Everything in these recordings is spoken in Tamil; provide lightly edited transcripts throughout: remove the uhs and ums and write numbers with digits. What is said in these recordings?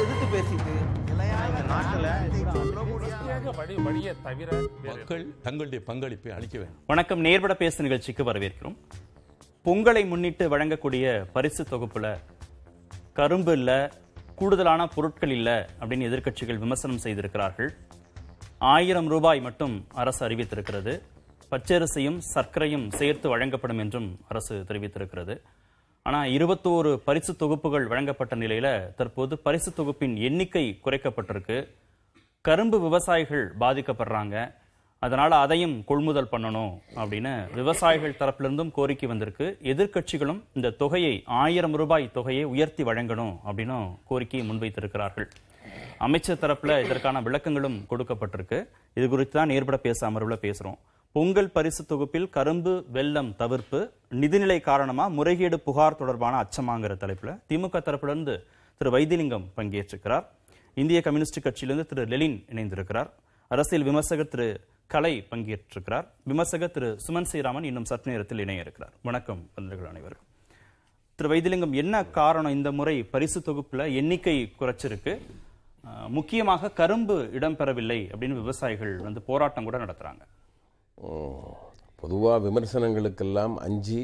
எதிர்த்து பேசிட்டு தங்களுடைய பங்களிப்பை அளிக்க வேண்டும். வணக்கம், நேர்பட பேசு நிகழ்ச்சிக்கு வரவேற்கிறோம். பொங்கலை முன்னிட்டு வழங்கக்கூடிய பரிசு தொகுப்புல கரும்பு இல்லை, கூடுதலான பொருட்கள் இல்லை அப்படின்னு எதிர்க்கட்சிகள் விமர்சனம் செய்திருக்கிறார்கள். 1000 ரூபாய் மட்டும் அரசு அறிவித்திருக்கிறது. பச்சரிசியும் சர்க்கரையும் சேர்த்து வழங்கப்படும் என்றும் அரசு தெரிவித்திருக்கிறது. ஆனால் 21 பரிசு தொகுப்புகள் வழங்கப்பட்ட நிலையில் தற்போது பரிசு தொகுப்பின் எண்ணிக்கை குறைக்கப்பட்டிருக்கு. கரும்பு விவசாயிகள் பாதிக்கப்படுறாங்க, அதனால் அதையும் கொள்முதல் பண்ணணும் அப்படின்னு விவசாயிகள் தரப்பிலிருந்தும் கோரிக்கை வந்திருக்கு. எதிர்க்கட்சிகளும் இந்த தொகையை 1000 ரூபாய் தொகையை உயர்த்தி வழங்கணும் அப்படின்னு கோரிக்கையை முன்வைத்திருக்கிறார்கள். அமைச்சர் தரப்பில் இதற்கான விளக்கங்களும் கொடுக்கப்பட்டிருக்கு. இது குறித்து தான் ஏற்பட பேச அமர்வில் பேசுகிறோம். பொங்கல் பரிசு தொகுப்பில் கரும்பு வெல்லம் தவிர்ப்பு நிதிநிலை காரணமாக முறைகேடு புகார் தொடர்பான அச்சமாங்கிற தலைப்பில் திமுக தரப்பிலிருந்து திரு வைத்திலிங்கம் பங்கேற்றிருக்கிறார். இந்திய கம்யூனிஸ்ட் கட்சியிலிருந்து திரு லெலின் இணைந்திருக்கிறார். அரசியல் விமர்சகர் திரு கலை பங்கேற்றிருக்கிறார். விமர்சகர் திரு சுமன் சீராமன் இன்னும் சற்று நேரத்தில் இணைய இருக்கிறார். வணக்கம் வந்திருக்கிற அனைவருக்கும். திரு வைத்திலிங்கம், என்ன காரணம் இந்த முறை பரிசு தொகுப்பில் எண்ணிக்கை குறைச்சிருக்கு? முக்கியமாக கரும்பு இடம்பெறவில்லை அப்படின்னு விவசாயிகள் வந்து போராட்டம் கூட நடத்துகிறாங்க. பொதுவாக விமர்சனங்களுக்கெல்லாம் அஞ்சி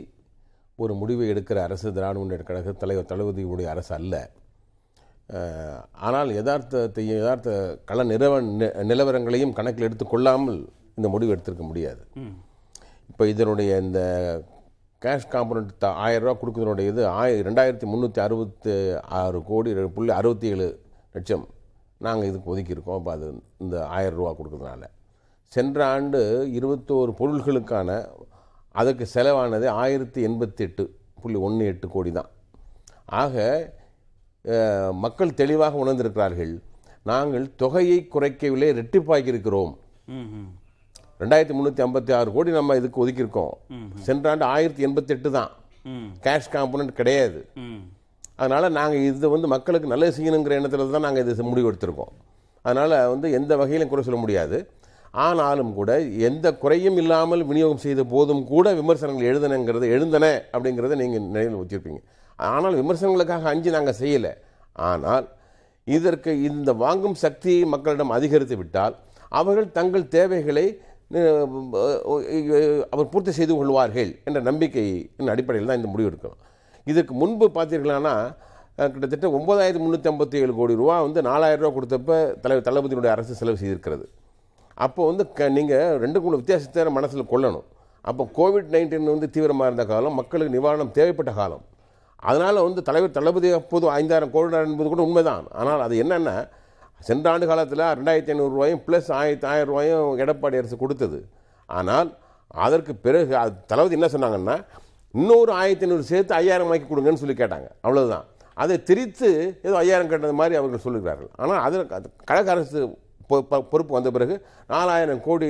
ஒரு முடிவை எடுக்கிற அரசு திராவிட முன்னேற்ற கழக தலைவர் தளபதியுடைய அரசு அல்ல. ஆனால் யதார்த்த கள நிலவரங்களையும் கணக்கில் எடுத்துக்கொள்ளாமல் இந்த முடிவு எடுத்திருக்க முடியாது. இப்போ இதனுடைய இந்த கேஷ் காம்பனண்ட் 1000 ரூபா கொடுக்குறதுனுடைய இது 2366,67,00,000 நாங்கள் இதுக்கு ஒதுக்கியிருக்கோம். அப்போ அது இந்த 1000 ரூபா கொடுக்குறதுனால சென்ற ஆண்டு 21 பொருள்களுக்கான அதுக்கு செலவானது 1088.18 கோடி தான். ஆக மக்கள் தெளிவாக உணர்ந்திருக்கிறார்கள். நாங்கள் தொகையை குறைக்கவில்லை, இரட்டிப்பாக்கியிருக்கிறோம். 2356 கோடி நம்ம இதுக்கு ஒதுக்கியிருக்கோம். சென்ற ஆண்டு 1088 தான், கேஷ் காம்பனண்ட் கிடையாது. அதனால் நாங்கள் இது வந்து மக்களுக்கு நல்லது செய்யணுங்கிற எண்ணத்தில் தான் நாங்கள் இது முடிவு எடுத்திருக்கோம். அதனால் வந்து எந்த வகையிலும் குறை சொல்ல முடியாது. ஆனாலும் கூட எந்த குறையும் இல்லாமல் விநியோகம் செய்த போதும் கூட விமர்சனங்கள் எழுந்தன அப்படிங்கிறத நீங்கள் நினைவில் வச்சுருப்பீங்க. ஆனால் விமர்சனங்களுக்காக அஞ்சு நாங்கள் செய்யலை. ஆனால் இதற்கு இந்த வாங்கும் சக்தியை மக்களிடம் அதிகரித்து விட்டால் அவர்கள் தங்கள் தேவைகளை அவர் பூர்த்தி செய்து கொள்வார்கள் என்ற நம்பிக்கையின் அடிப்படையில் தான் இந்த முடிவு எடுக்கணும். இதுக்கு முன்பு பார்த்தீர்களானா கிட்டத்தட்ட 9,357 கோடி ரூபா வந்து 4000 ரூபா கொடுத்தப்ப தளபதியினுடைய அரசு செலவு செய்திருக்கிறது. அப்போ வந்து நீங்கள் 2 வித்தியாசத்தை மனசில் கொள்ளணும். அப்போ COVID-19 வந்து தீவிரமாக இருந்த காலம், மக்களுக்கு நிவாரணம் தேவைப்பட்ட காலம். அதனால் வந்து தலைவர் தளபதி அப்போது 5000 கோடி என்பது கூட உண்மைதான். ஆனால் அது என்னென்னா சென்ற ஆண்டு காலத்தில் 2500 ரூபாயும் ப்ளஸ் 1000 ரூபாயும் எடப்பாடி அரசு கொடுத்தது. ஆனால் அதற்கு பிறகு தளபதி என்ன சொன்னாங்கன்னா இன்னொரு 1500 சேர்த்து 5000 ரூபாய்க்கு கொடுங்கன்னு சொல்லி கேட்டாங்க. அவ்வளோதான். அதை திரித்து ஏதோ 5000 கேட்டது மாதிரி அவர்கள் சொல்லுகிறார்கள். ஆனால் அதற்கு கழக அரசு பொறுப்பு வந்த பிறகு 4000 கோடி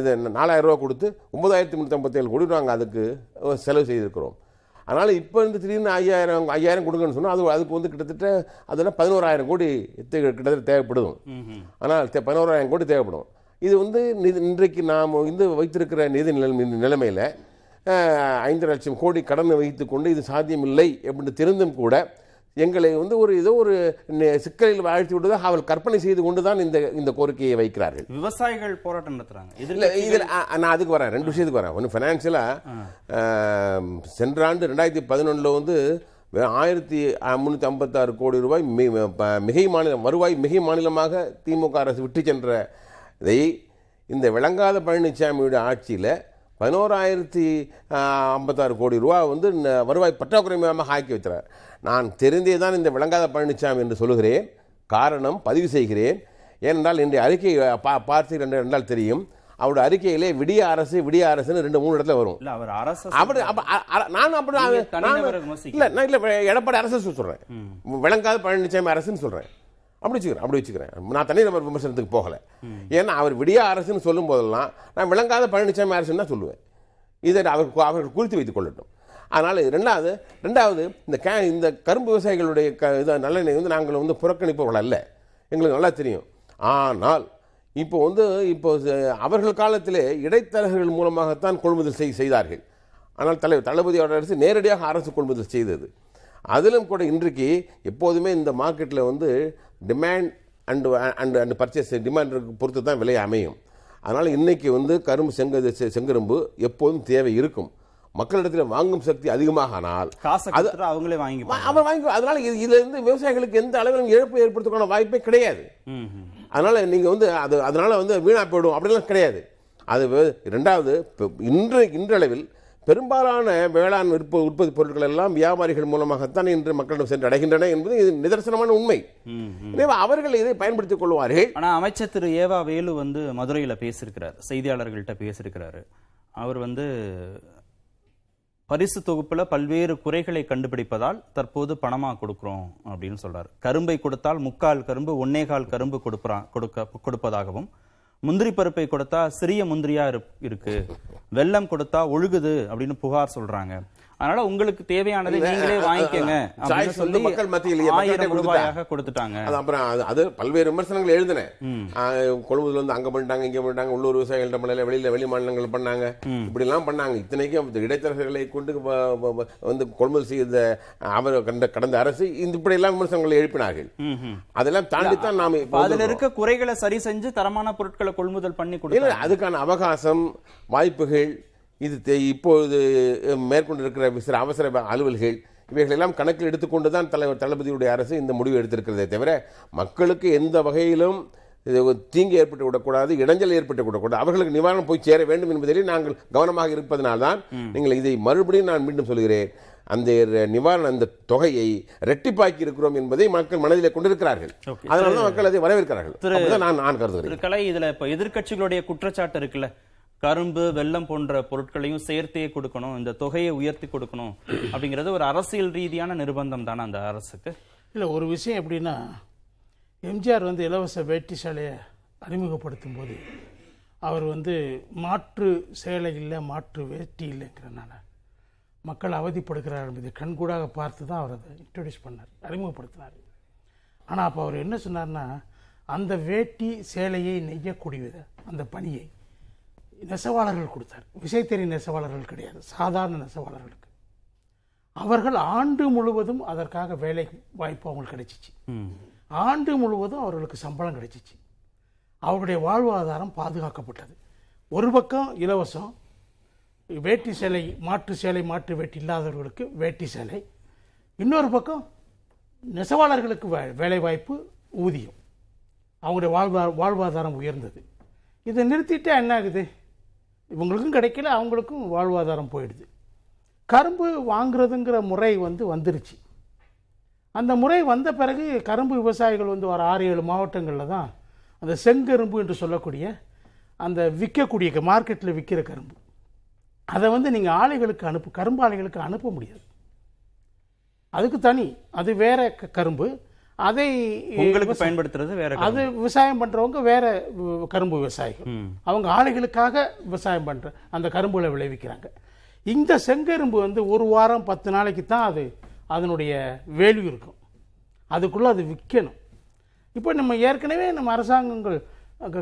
இது 4000 ரூபா கொடுத்து 9,357 கோடி நாங்கள் அதுக்கு செலவு செய்திருக்கிறோம். அதனால் இப்போ இருந்து திடீர்னு 5000 கொடுங்கன்னு சொன்னால் அதுக்கு வந்து கிட்டத்தட்ட அதில் 11,000 கோடி கிட்டத்தட்ட தேவைப்படும். ஆனால் 11,000 கோடி தேவைப்படும். இது வந்து இன்றைக்கு நாம் வந்து வைத்திருக்கிற நிதி நிலைமையில் 5 லட்சம் கோடி கடனை வைத்து கொண்டு இது சாத்தியமில்லை அப்படின்னு தெரிந்தும் கூட எங்களை வந்து ஒரு ஏதோ ஒரு சிக்கலில் வாழ்த்தி விடுவதை அவர்கள் கற்பனை செய்து கொண்டு தான் இந்த கோரிக்கையை வைக்கிறார்கள். விவசாயிகள் போராட்டம் நடத்துகிறாங்க. இதில் நான் அதுக்கு வரேன், 2 விஷயத்துக்கு வரேன். ஒன்று, ஃபினான்ஷியலாக சென்ற ஆண்டு 2011 வந்து 1356 கோடி ரூபாய் மிகை மாநிலம் வருவாய் மிகை மாநிலமாக திமுக அரசு விட்டு சென்றதை இந்த விளங்காத பழனிசாமியோட ஆட்சியில் 11,056 கோடி ரூபா வந்து வருவாய் பற்றாக்குறை மூலமாக ஆக்கி வைக்கிறார். நான் தெரிந்தே தான் இந்த விளங்காத பழனிசாமி என்று சொல்கிறேன், காரணம் பதிவு செய்கிறேன். ஏனென்றால் இன்றைய அறிக்கையை பார்த்து 2 நாள் தெரியும். அவருடைய அறிக்கையிலே விடிய அரசுன்னு 2-3 இடத்துல வரும். எடப்பாடி அரசு சொல்கிறேன், விளங்காத பழனிசாமி அரசுன்னு சொல்கிறேன். அப்படி வச்சுக்கிறேன். நான் தனிநபர் விமர்சனத்துக்கு போகலை. ஏன்னா அவர் விடிய அரசுன்னு சொல்லும் போதெல்லாம் நான் விளங்காத பழனிசாமி அரசுன்னு தான் சொல்லுவேன். இதை அவர்கள் குறித்து வைத்துக் கொள்ளட்டும். அதனால் ரெண்டாவது இந்த கரும்பு விவசாயிகளுடைய நலனை வந்து நாங்கள் வந்து புறக்கணிப்பவர்கள் அல்ல, எங்களுக்கு நல்லா தெரியும். ஆனால் இப்போ அவர்கள் காலத்திலே இடைத்தரகர்கள் மூலமாகத்தான் கொள்முதல் செய்தார்கள். ஆனால் தளபதியோட அரசு நேரடியாக அரசு கொள்முதல் செய்தது. அதிலும் கூட இன்றைக்கு எப்போதுமே இந்த மார்க்கெட்டில் வந்து demand and and and purchase demand பொறுத்து தான் விலை அமையும். அதனால் இன்றைக்கி வந்து கரும்பு செங்கரும்பு எப்போதும் தேவை இருக்கும். மக்களிடத்தில் வாங்கும் சக்தி அதிகமாக ஆனால் அவங்களே வாங்கி அவர் வாங்கி அதனால இதுல இருந்து விவசாயிகளுக்கு எந்த அளவிலும் இழப்பு ஏற்படுத்துக்கான வாய்ப்பே கிடையாது. அதனால நீங்கள் வந்து அது அதனால வந்து வீணா போயிடும் அப்படிலாம் கிடையாது. அது ரெண்டாவது, இன்றளவில் பெரும்பாலான வேளாண் உற்பத்தி பொருட்கள் எல்லாம் வியாபாரிகள் மூலமாகத்தான் இன்று மக்களிடம் சென்று அடைகின்றன என்பது இது நிதர்சனமான உண்மை. எனவே அவர்கள் இதை பயன்படுத்திக் கொள்வார்கள். ஆனால் அமைச்சர் திரு ஏவா வேலு வந்து மதுரையில் பேசியிருக்கிறார், செய்தியாளர்கள்ட்ட பேசியிருக்கிறாரு. அவர் வந்து பரிசு தொகுப்புல பல்வேறு குறைகளை கண்டுபிடிப்பதால் தற்போது பணமா கொடுக்கிறோம் அப்படின்னு சொல்றாரு. கரும்பை கொடுத்தால் முக்கால் கரும்பு 1/4 கரும்பு கொடுப்பதாகவும், முந்திரி பருப்பை கொடுத்தா சிறிய முந்திரியா இருக்கு, வெல்லம் கொடுத்தா ஒழுகுது அப்படின்னு புகார் சொல்றாங்க. அதனால உங்களுக்கு தேவையானதை நீங்களே வாங்கிக்கங்க அப்படின்னு சொல்லி மக்கள் மத்தியிலேயே 1000 ரூபாயாக கொடுத்துட்டாங்க. அது பல்வேறு விமர்சனங்கள் எழுதின. கொழும்புல வந்து அங்க பண்ணிட்டாங்க, இங்க பண்ணிட்டாங்க, உள்ளூர் விவசாயிகள் பண்ணல, வெளியில வெளி மாநிலங்கள் பண்ணாங்க, இப்படி எல்லாம் பண்ணாங்க. இத்தனைக்கும் இடைத்தரகர்களை கொண்டு வந்து கொள்முதல் செய்த அவர் கடந்த அரசு இப்படி எல்லாம் விமர்சனங்களை எழுப்பினார்கள். அதெல்லாம் தாண்டித்தான் நாம அதுல இருக்க குறைகளை சரி செஞ்சு தரமான பொருட்களை கொள்முதல் பண்ணி கொடுக்கணும். அதுக்கான அவகாசம், வாய்ப்புகள் இது இப்போது மேற்கொண்டிருக்கிற சில அவசர அலுவல்கள் இவைகளெல்லாம் கணக்கில் எடுத்துக்கொண்டு தான் தலைவர் தளபதியுடைய அரசு இந்த முடிவு எடுத்திருக்கிறதே தவிர மக்களுக்கு எந்த வகையிலும் தீங்கு ஏற்பட்டு விடக்கூடாது, இடைஞ்சல் ஏற்பட்டு விடக்கூடாது, அவர்களுக்கு நிவாரணம் போய் சேர வேண்டும் என்பதிலே நாங்கள் கவனமாக இருப்பதனால்தான் நீங்கள் இதை மறுபடியும் நான் மீண்டும் சொல்கிறேன், அந்த நிவாரண அந்த தொகையை இரட்டிப்பாக்கி இருக்கிறோம் என்பதை மக்கள் மனதிலே கொண்டிருக்கிறார்கள். அதனால மக்கள் அதை வரவேற்கிறார்கள். நான் கருதுகிறேன். இதுல இப்ப எதிர்கட்சிகளுடைய குற்றச்சாட்டு இருக்குல்ல, கரும்பு வெல்லம் போன்ற பொருட்களையும் சேர்த்தே கொடுக்கணும், இந்த தொகையை உயர்த்தி கொடுக்கணும் அப்படிங்கிறது ஒரு அரசியல் ரீதியான நிர்பந்தம் தானே அந்த அரசுக்கு? இல்லை, ஒரு விஷயம் எப்படின்னா, எம்ஜிஆர் வந்து இலவச வேட்டி சேலையை அறிமுகப்படுத்தும் போது அவர் வந்து மாற்று சேலை இல்லை, மாற்று வேட்டி இல்லைங்கிறனால மக்கள் அவதிப்படுகிறார் என்பதை கண்கூடாக பார்த்து தான் அவர் அதை இன்ட்ரடியூஸ் பண்ணார், அறிமுகப்படுத்தினார். ஆனால் அப்போ அவர் என்ன சொன்னார்னா, அந்த வேட்டி சேலையை நெய்யக்கூடிய அந்த பணியை நெசவாளர்கள் கொடுத்தார். விசைத்தறி நெசவாளர்கள் கிடையாது, சாதாரண நெசவாளர்களுக்கு. அவர்கள் ஆண்டு முழுவதும் அதற்காக வேலை வாய்ப்பு அவங்களுக்கு கிடைச்சிச்சு, ஆண்டு முழுவதும் அவர்களுக்கு சம்பளம் கிடைச்சிச்சு, அவருடைய வாழ்வாதாரம் பாதுகாக்கப்பட்டது. ஒரு பக்கம் இலவசம் வேட்டி சேலை, மாற்று சேலை, மாற்று வேட்டி இல்லாதவர்களுக்கு வேட்டி சேலை, இன்னொரு பக்கம் நெசவாளர்களுக்கு வேலை வாய்ப்பு, ஊதியம், அவங்களுடைய வாழ்வாதாரம் உயர்ந்தது. இதை நிறுத்திட்டா என்ன ஆகுது? இவங்களுக்கும் கிடைக்கல, அவங்களுக்கும் வாழ்வாதாரம் போயிடுது. கரும்பு வாங்குறதுங்கிற முறை வந்து வந்துருச்சு. அந்த முறை வந்த பிறகு கரும்பு விவசாயிகள் வந்து ஒரு 6-7 மாவட்டங்களில் தான் அந்த செங்கரும்பு என்று சொல்லக்கூடிய அந்த விற்கக்கூடிய மார்க்கெட்டில் விற்கிற கரும்பு அதை வந்து நீங்கள் ஆலைகளுக்கு கரும்பு ஆலைகளுக்கு அனுப்ப முடியாது. அதுக்கு தனி அது வேற கரும்பு, அதை உங்களுக்கு பயன்படுத்துறது வேற, அது விவசாயம் பண்றவங்க வேற கரும்பு விவசாயிகள், அவங்க ஆலைகளுக்காக விவசாயம் பண்ற அந்த கரும்புகளை விளைவிக்கிறாங்க. இந்த செங்கரும்பு வந்து ஒரு வாரம் 10 நாளைக்கு தான் அது அதனுடைய வேல்யூ இருக்கும், அதுக்குள்ள அது விற்கணும். இப்போ நம்ம ஏற்கனவே நம்ம அரசாங்கங்கள்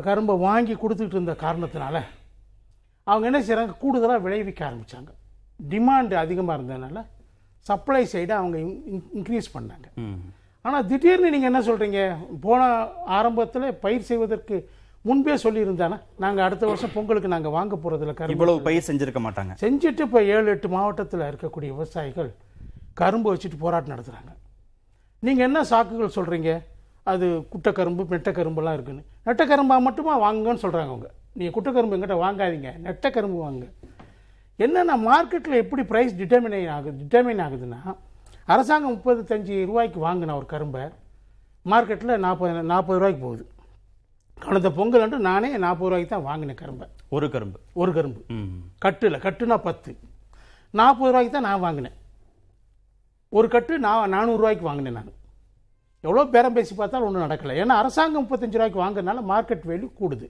கரும்பை வாங்கி கொடுத்துட்டு இருந்த காரணத்தினால அவங்க என்ன செய்யறாங்க, கூடுதலாக விளைவிக்க ஆரம்பிச்சாங்க. டிமாண்டு அதிகமாக இருந்ததுனால சப்ளை சைடை அவங்க இன்க்ரீஸ் பண்ணாங்க. ஆனால் திடீர்னு நீங்கள் என்ன சொல்கிறீங்க, போன ஆரம்பத்தில் பயிர் செய்வதற்கு முன்பே சொல்லியிருந்தானே நாங்கள் அடுத்த வருஷம் பொங்கலுக்கு நாங்கள் வாங்க போகிறதுல இவ்வளவு பயிர் செஞ்சுருக்க மாட்டாங்க. செஞ்சுட்டு இப்போ 7-8 மாவட்டத்தில் இருக்கக்கூடிய விவசாயிகள் கரும்பு வச்சுட்டு போராட்டம் நடத்துகிறாங்க. நீங்கள் என்ன சாக்குகள் சொல்கிறீங்க, அது குட்டைக்கரும்பு நெட்டைக்கரும்புலாம் இருக்குன்னு. நெட்டைக்கரும்பாக மட்டுமா வாங்குங்கன்னு சொல்கிறாங்க அவங்க. நீங்கள் குட்டைக்கரும்பு எங்கிட்ட வாங்காதீங்க, நெட்டைக்கரும்பு வாங்க. என்னென்னா மார்க்கெட்டில் எப்படி ப்ரைஸ் டிட்டர்மைன் ஆகுதுன்னா அரசாங்கம் 35 ரூபாய்க்கு வாங்கின ஒரு கரும்பை மார்க்கெட்டில் 40 ரூபாய்க்கு போகுது. கடந்த பொங்கல் அன்று நானே 40 ரூபாய்க்கு தான் வாங்கினேன் கரும்பை. ஒரு கரும்பு கட்டுனா 10, 40 ரூபாய்க்கு தான் நான் வாங்கினேன். ஒரு கட்டு நான் 400 ரூபாய்க்கு வாங்கினேன். நான் எவ்வளோ பேரம் பேசி பார்த்தாலும் ஒன்றும் நடக்கலை. ஏன்னா அரசாங்கம் 35 ரூபாய்க்கு வாங்கினால மார்க்கெட் வேல்யூ கூடுது.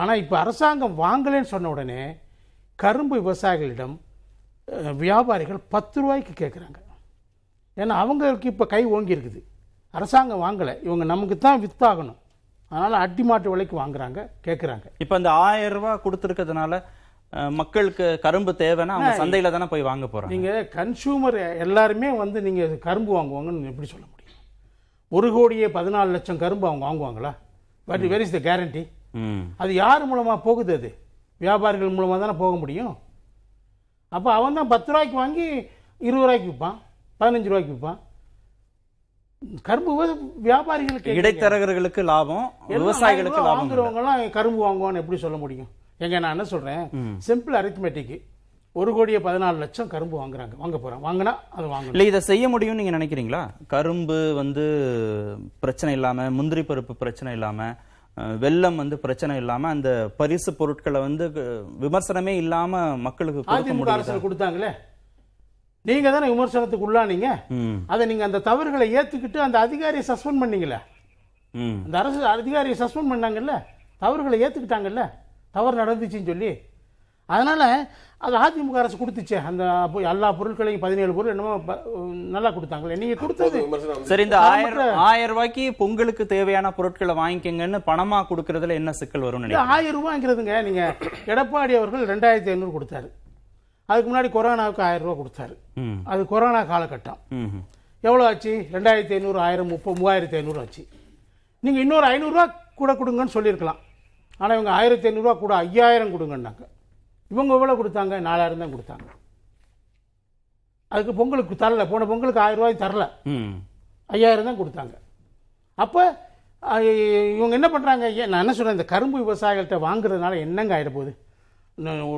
ஆனால் இப்போ அரசாங்கம் வாங்கலைன்னு சொன்ன உடனே கரும்பு விவசாயிகளிடம் வியாபாரிகள் 10 ரூபாய்க்கு கேட்குறாங்க. ஏன்னா அவங்களுக்கு இப்போ கை ஓங்கி இருக்குது, அரசாங்கம் வாங்கலை, இவங்க நமக்கு தான் வித்தாகணும், அதனால் அட்டி மாட்டு விலைக்கு வாங்குறாங்க, கேட்குறாங்க. இப்போ அந்த 1000 ரூபா கொடுத்துருக்கிறதுனால மக்களுக்கு கரும்பு தேவைன்னா அவங்க சந்தையில தானே போய் வாங்க போறாங்க. நீங்க கன்சூமர் எல்லாருமே வந்து நீங்க கரும்பு வாங்குவாங்கன்னு எப்படி சொல்ல முடியும்? 1,14,00,000 கரும்பு அவங்க வாங்குவாங்களா? But where is the guarantee? அது யார் மூலமா போகுது? அது வியாபாரிகள் மூலமா தானே போக முடியும். அப்போ அவன் தான் 10 ரூபாய்க்கு வாங்கி 20 ரூபாய்க்கு விற்பான், 15 ரூபாய்க்கு விற்பான். கரும்பு வியாபாரிகளுக்கு, இடைத்தரகர்களுக்கு லாபம், விவசாயிகளுக்கு லாபம். வாங்குறவங்கலாம் கரும்பு வாங்குவான்னு எப்படி சொல்ல முடியும்? எங்க நான் என்ன சொல்றேன், சிம்பிள் அரித்மெட்டிக். 1,14,00,000 கரும்பு வாங்குறாங்க, வாங்க போறாங்க. வாங்கினா அது வாங்க இல்லை, இதை செய்ய முடியும் நீங்க நினைக்கிறீங்களா? கரும்பு வந்து பிரச்சனை இல்லாம, முந்திரி பருப்பு பிரச்சனை இல்லாம, வெள்ளம் வந்து பிரச்சனை இல்லாம, அந்த பரிசு பொருட்களை வந்து விமர்சனமே இல்லாம மக்களுக்கு கொடுக்க முடியும். அரசு கொடுத்தாங்களே, நீங்க தானே விமர்சனத்துக்கு உள்ளானீங்க. அதை நீங்க அந்த தவறுகளை ஏத்துக்கிட்டு அந்த அதிகாரியை சஸ்பெண்ட் பண்ணீங்களே, அந்த அரசு அதிகாரியை சஸ்பெண்ட் பண்ணாங்கல்ல, தவறுகளை ஏத்துக்கிட்டாங்கல்ல, தவறு நடந்துச்சுன்னு சொல்லி. அதனால அது அதிமுக அரசு கொடுத்துச்சு. அந்த எல்லா பொருட்களையும் 17 பொருள் என்னமோ நல்லா கொடுத்தாங்களே, நீங்க கொடுத்தது சரி. இந்த 1000 ரூபாய்க்கு பொங்கலுக்கு தேவையான பொருட்களை வாங்கிக்கங்கன்னு பணமா கொடுக்கறதுல என்ன சிக்கல் வரும்? 1000 ரூபாய்ங்கிறதுங்க. நீங்க எடப்பாடி அவர்கள் 2500 கொடுத்தாரு, அதுக்கு முன்னாடி கொரோனாவுக்கு 1000 ரூபா கொடுத்தாரு. அது கொரோனா காலகட்டம். எவ்வளோ ஆச்சு? 2500, 1000, 3000, 3500 ஆச்சு. நீங்க இன்னொரு 500 ரூபா கூட கொடுங்கன்னு சொல்லியிருக்கலாம். ஆனால் இவங்க 1500 ரூபா கூட 5000 கொடுங்கன்னாங்க. இவங்க எவ்வளோ கொடுத்தாங்க? 4000 தான் கொடுத்தாங்க. அதுக்கு பொங்கலுக்கு தரல, போன பொங்கலுக்கு 1000 ரூபாய் தரல, 5000 தான் கொடுத்தாங்க. அப்போ இவங்க என்ன பண்ணுறாங்க? நான் என்ன சொல்கிறேன், இந்த கரும்பு விவசாயிகள்கிட்ட வாங்குறதுனால என்னங்க ஆகிட போகுது?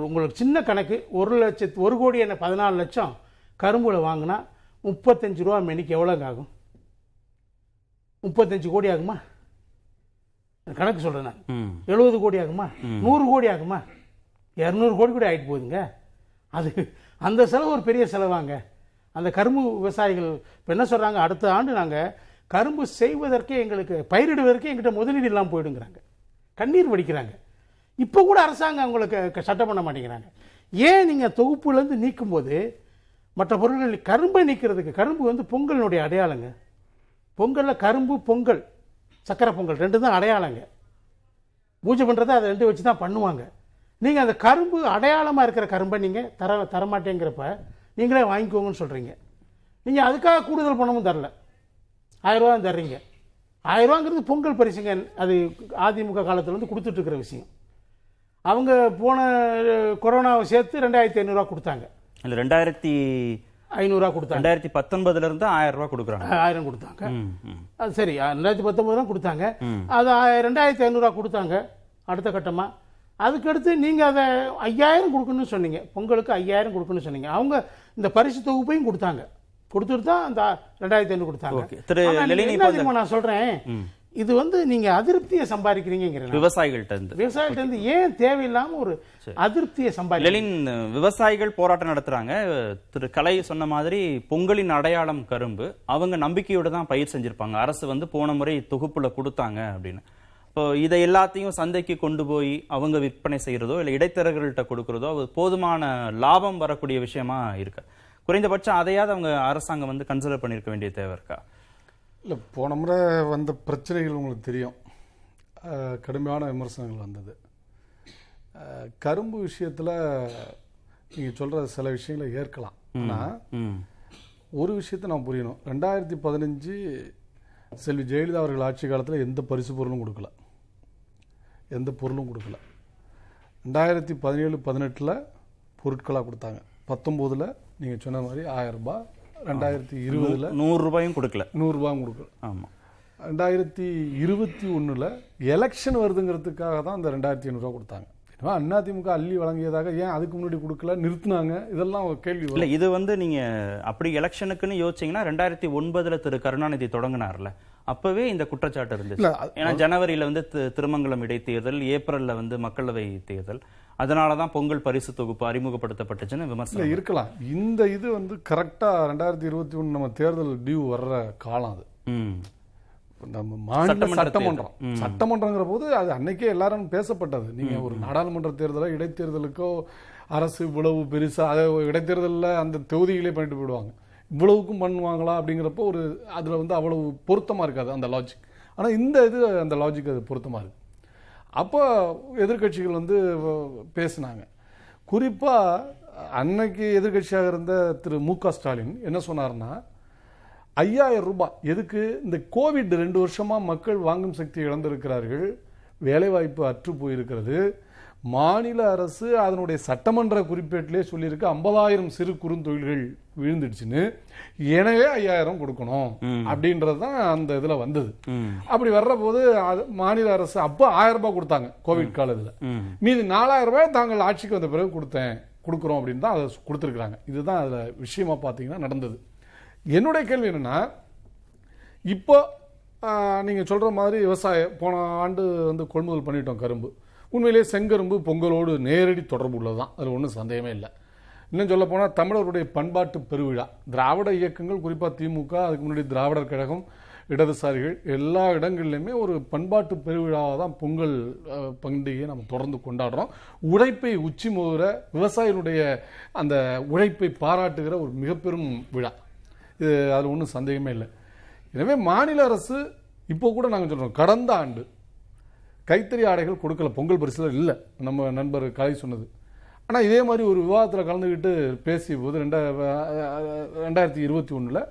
உங்களுக்கு சின்ன கணக்கு, 1,14,00,000 கரும்புல வாங்கினா 35 ரூபா மணிக்கு எவ்வளோங்க ஆகும்? 35 கோடி ஆகுமா? கணக்கு சொல்றேன் நான். 70 கோடி ஆகுமா? 100 கோடி ஆகுமா? 200 கோடி கூட ஆகிட்டு போகுதுங்க. அது அந்த செலவு ஒரு பெரிய செலவாங்க அந்த கரும்பு விவசாயிகள். இப்போ என்ன சொல்கிறாங்க, அடுத்த ஆண்டு நாங்கள் கரும்பு செய்வதற்கே, எங்களுக்கு பயிரிடுவதற்கே எங்கிட்ட முதலீடு இல்லாமல் போயிடுங்கிறாங்க, கண்ணீர் வடிக்கிறாங்க. இப்போ கூட அரசாங்கம் அவங்களுக்கு சட்டம் பண்ண மாட்டேங்கிறாங்க. ஏன் நீங்கள் தொகுப்புலேருந்து நீக்கும்போது மற்ற பொருட்கள் கரும்பை நீக்கிறதுக்கு? கரும்பு வந்து பொங்கலினுடைய அடையாளங்க. பொங்கலில் கரும்பு, பொங்கல், சக்கரை பொங்கல் ரெண்டு தான் அடையாளங்க. பூஜை பண்ணுறதை அதை ரெண்டு வச்சு தான் பண்ணுவாங்க. நீங்கள் அந்த கரும்பு அடையாளமாக இருக்கிற கரும்பை நீங்கள் தரமாட்டேங்கிறப்ப நீங்களே வாங்கிக்கோங்கன்னு சொல்கிறீங்க. நீங்கள் அதுக்காக கூடுதல் பணமும் தரல, 1000 ரூபா தான் தர்றீங்க. 1000 ரூபாங்கிறது பொங்கல் பரிசுங்க. அது அதிமுக காலத்தில் வந்து கொடுத்துட்ருக்கிற விஷயம். அவங்க போன கொரோனாவை சேர்த்து 2500 ரூபா கொடுத்தாங்க. இல்லை, 2500 ரூபா கொடுத்தாங்க. 2019லேருந்து 1000 ரூபா கொடுக்குறாங்க. 1000 கொடுத்தாங்க. அது சரி, 2019 தான் கொடுத்தாங்க. அது 2500 ரூபா கொடுத்தாங்க அடுத்த கட்டமாக. அதுக்கடுத்து நீங்கள் அதை 5000 கொடுக்கணும்னு சொன்னீங்க, பொங்கலுக்கு 5000 கொடுக்கணும்னு சொன்னீங்க. அவங்க இந்த பரிசு தொகுப்பையும் கொடுத்தாங்க, கொடுத்துட்டு தான் அந்த 2500 கொடுத்தாங்க. நான் சொல்கிறேன், இது வந்து நீங்கள் அதிருப்தியை சம்பாதிக்கிறீங்க விவசாயிகள்கிட்ட. விவசாயிகிட்ட இருந்து ஏன் தேவையில்லாமல் ஒரு அதிருப்தியை சம்பாதிக்க விவசாயிகள் போராட்டம் நடத்துகிறாங்க. திரு கலை சொன்ன மாதிரி பொங்கலின் அடையாளம் கரும்பு. அவங்க நம்பிக்கையோடு தான் பயிர் செஞ்சுருப்பாங்க. அரசு வந்து போன முறை தொகுப்பில் கொடுத்தாங்க அப்படின்னு. இப்போ இதை எல்லாத்தையும் சந்தைக்கு கொண்டு போய் அவங்க விற்பனை செய்கிறதோ இல்லை இடைத்தரகர்கள்ட்ட கொடுக்குறதோ அது போதுமான லாபம் வரக்கூடிய விஷயமா இருக்கு. குறைந்தபட்சம் அதையாவது அவங்க அரசாங்கம் வந்து கன்சிடர் பண்ணியிருக்க வேண்டிய தேவை இருக்கா? இல்லை, போன முறை வந்த பிரச்சனைகள் உங்களுக்கு தெரியும், கடுமையான விமர்சனங்கள் வந்தது கரும்பு விஷயத்தில். நீங்கள் சொல்கிற சில விஷயங்களை ஏற்கலாம், ஆனால் ஒரு விஷயத்த நான் புரியணும். 2015 செல்வி ஜெயலலிதா அவர்கள் ஆட்சி காலத்தில் எந்த பரிசு பொருளும் கொடுக்கல, எந்த பொருளும் கொடுக்கல. 2017, 2018 பொருட்களாக கொடுத்தாங்க. 2019 நீங்கள் சொன்ன மாதிரி 1000 ரூபா, 2020 100 ரூபாயும் கொடுக்கல, 100 ரூபாயும் கொடுக்கல. ஆமாம், 2021 எலெக்ஷன் வருதுங்கிறதுக்காக தான் அந்த 2500 ரூபா கொடுத்தாங்க. அதிமுக அள்ளி வழங்கியதாக ஏன் அதுக்கு முன்னாடி கொடுக்கல, நிறுத்தினாங்க, இதெல்லாம் ஒரு கேள்வி. இல்லை, இது வந்து நீங்கள் அப்படி எலெக்ஷனுக்குன்னு யோசிச்சிங்கன்னா 2009 திரு கருணாநிதி தொடங்கினார்ல, அப்போவே இந்த குற்றச்சாட்டு இருந்துச்சு. ஏன்னா ஜனவரியில் வந்து திருமங்கலம் இடைத்தேர்தல், ஏப்ரலில் வந்து மக்களவை தேர்தல், அதனால தான் பொங்கல் பரிசு தொகுப்பு அறிமுகப்படுத்தப்பட்டுச்சுன்னு விமர்சனம் இருக்கலாம். இந்த இது வந்து கரெக்டாக 2021 நம்ம தேர்தல் டியூ வர்ற காலம். அது நம்ம மாநில சட்டமன்றங்கிற போது அது அன்னைக்கே எல்லாரும் பேசப்பட்டது. நீங்க ஒரு நாடாளுமன்ற தேர்தலோ இடைத்தேர்தலுக்கோ அரசு இவ்வளவு பெருசா அதை இடைத்தேர்தலில் அந்த தொகுதிகளே பண்ணிட்டு போயிடுவாங்க, இவ்வளவுக்கும் பண்ணுவாங்களா அப்படிங்கிறப்போ ஒரு அதுல வந்து அவ்வளவு பொருத்தமா இருக்காது அந்த லாஜிக். ஆனா இந்த இது அந்த லாஜிக் அது பொருத்தமா இருக்கு. அப்போ எதிர்கட்சிகள் வந்து பேசினாங்க, குறிப்பாக அன்னைக்கு எதிர்கட்சியாக இருந்த திரு மு க ஸ்டாலின் என்ன சொன்னார்னா, 5000 ரூபாய் எதுக்கு? இந்த கோவிட் 2 வருஷமாக மக்கள் வாங்கும் சக்தி இழந்திருக்கிறார்கள், வேலைவாய்ப்பு அற்று போயிருக்கிறது. மாநில அரசு அதனுடைய சட்டமன்ற குறிப்பேட்டிலே சொல்லியிருக்கு 50,000 சிறு குறுந்தொழில்கள் விழுந்துடுச்சுன்னு, எனவே 5000 கொடுக்கணும் அப்படின்றது தான் அந்த இதில் வந்தது. அப்படி வர்ற போது மாநில அரசு அப்போ 1000 ரூபாய் கொடுத்தாங்க கோவிட் காலத்தில். மீது 4000 ரூபாய் தாங்கள் ஆட்சிக்கு வந்த பிறகு கொடுக்குறோம் அப்படின்னு தான் அதை கொடுத்துருக்குறாங்க. இதுதான் அதில் விஷயமா பார்த்தீங்கன்னா நடந்தது. என்னுடைய கேள்வி என்னன்னா, இப்போ நீங்கள் சொல்கிற மாதிரி விவசாயம் போன ஆண்டு வந்து கொள்முதல் பண்ணிட்டோம் கரும்பு. உண்மையிலேயே செங்கரும்பு பொங்கலோடு நேரடி தொடர்பு உள்ளதுதான், அதில் ஒன்றும் சந்தேகமே இல்லை. இன்னும் சொல்ல போனால் தமிழருடைய பண்பாட்டு பெருவிழா, திராவிட இயக்கங்கள் குறிப்பாக திமுக, அதுக்கு முன்னாடி திராவிடர் கழகம், இடதுசாரிகள் எல்லா இடங்கள்லையுமே ஒரு பண்பாட்டு பெருவிழாவாக தான் பொங்கல் பண்டிகையை நம்ம தொடர்ந்து கொண்டாடுறோம். உழைப்பை உச்சி மோதுகிற, விவசாயிகளுடைய அந்த உழைப்பை பாராட்டுகிற ஒரு மிகப்பெரும் விழா, இது அதில் ஒன்றும் சந்தேகமே இல்லை. எனவே மாநில அரசு இப்போ கூட நாங்கள் சொல்கிறோம், கடந்த ஆண்டு கைத்தறி ஆடைகள் கொடுக்கல, பொங்கல் பரிசில் இல்லை, நம்ம நண்பர் கலை சொன்னது. ஆனால் இதே மாதிரி ஒரு விவாதத்தில் கலந்துக்கிட்டு பேசிய போது 2021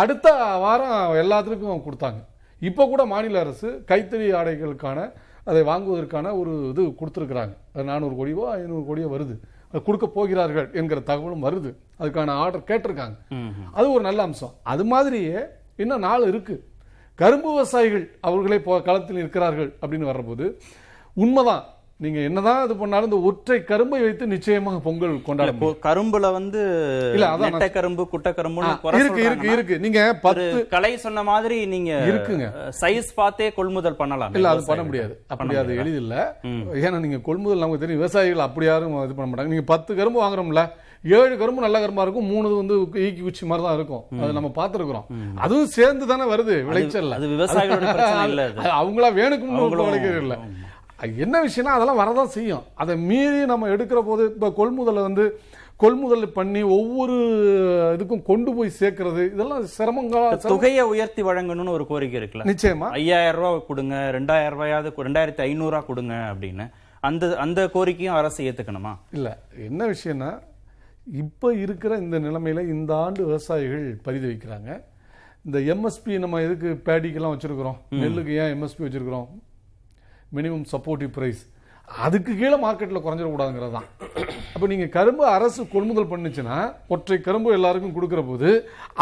அடுத்த வாரம் எல்லாத்துக்கும் கொடுத்தாங்க. இப்போ கூட மாநில அரசு கைத்தறி ஆடைகளுக்கான அதை வாங்குவதற்கான ஒரு இது கொடுத்துருக்குறாங்க. 400 கோடியோ 500 கோடியோ வருது, அது கொடுக்க போகிறார்கள் என்கிற தகவலும் வருது. அதுக்கான ஆர்டர் கேட்டிருக்காங்க, அது ஒரு நல்ல அம்சம். அது மாதிரியே இன்னும் நாள் இருக்கு. கரும்பு விவசாயிகள் அவர்களே களத்தில் இருக்கிறார்கள் அப்படின்னு வர்றபோது உண்மைதான், நீங்க என்னதான் இது பண்ணாலும் இந்த ஒற்றை கரும்பை வைத்து நிச்சயமாக பொங்கல் கொண்டாடும். கரும்புல வந்து கரும்பு குட்டை கரும்பு நீங்க கலை சொன்ன மாதிரி நீங்க இருக்குங்க, சைஸ் பார்த்தே கொள்முதல் பண்ணலாம். இல்ல, அது பண்ண முடியாது, அப்படி அது எளிதில்ல. ஏன்னா நீங்க கொள்முதல் நமக்கு தெரியும், விவசாயிகள் அப்படி யாரும் இது பண்ண மாட்டாங்க. நீங்க 10 கரும்பு வாங்குறோம்ல, 7 கரும்பு நல்ல கரும்பா இருக்கும், 3 வந்து ஈக்கி குச்சி மாதிரி தான் இருக்கும். அது நம்ம பார்த்துருக்கிறோம். அதுவும் சேர்ந்து தானே வருது விளைச்சல். அது விவசாயிகள் அவங்களா வேணுக்கும் விளைக்கிறது இல்லை. என்ன விஷயம்னா அதெல்லாம் வரதான் செய்யும். அதை மீறி நம்ம எடுக்கிற போது இப்போ கொள்முதலை வந்து கொள்முதல் பண்ணி ஒவ்வொரு இதுக்கும் கொண்டு போய் சேர்க்கறது, இதெல்லாம் சிரமங்கள். தொகையை உயர்த்தி வழங்கணும்னு ஒரு கோரிக்கை இருக்குல்ல, நிச்சயமா 5000 ரூபா கொடுங்க, 2000 ரூபாயாவது 2500 ரூபா கொடுங்க அப்படின்னு அந்த அந்த கோரிக்கையும் அரசு ஏற்றுக்கணுமா? இல்லை, என்ன விஷயம்னா இப்போ இருக்கிற இந்த நிலைமையில் இந்த ஆண்டு விவசாயிகள் பரிதவிக்கிறாங்க. இந்த எம்எஸ்பி நம்ம எதுக்கு பேடிக்கெல்லாம் வச்சுருக்கிறோம், நெல்லுக்கு ஏன் எம்எஸ்பி வச்சுருக்கிறோம், மினிமம் சப்போர்ட்டிவ் ப்ரைஸ், அதுக்கு கீழே மார்க்கெட்டில் குறைஞ்சிடக்கூடாதுங்கிறது தான். அப்போ நீங்கள் கரும்பு அரசு கொள்முதல் பண்ணிச்சுன்னா ஒற்றை கரும்பு எல்லாருக்கும் கொடுக்குற போது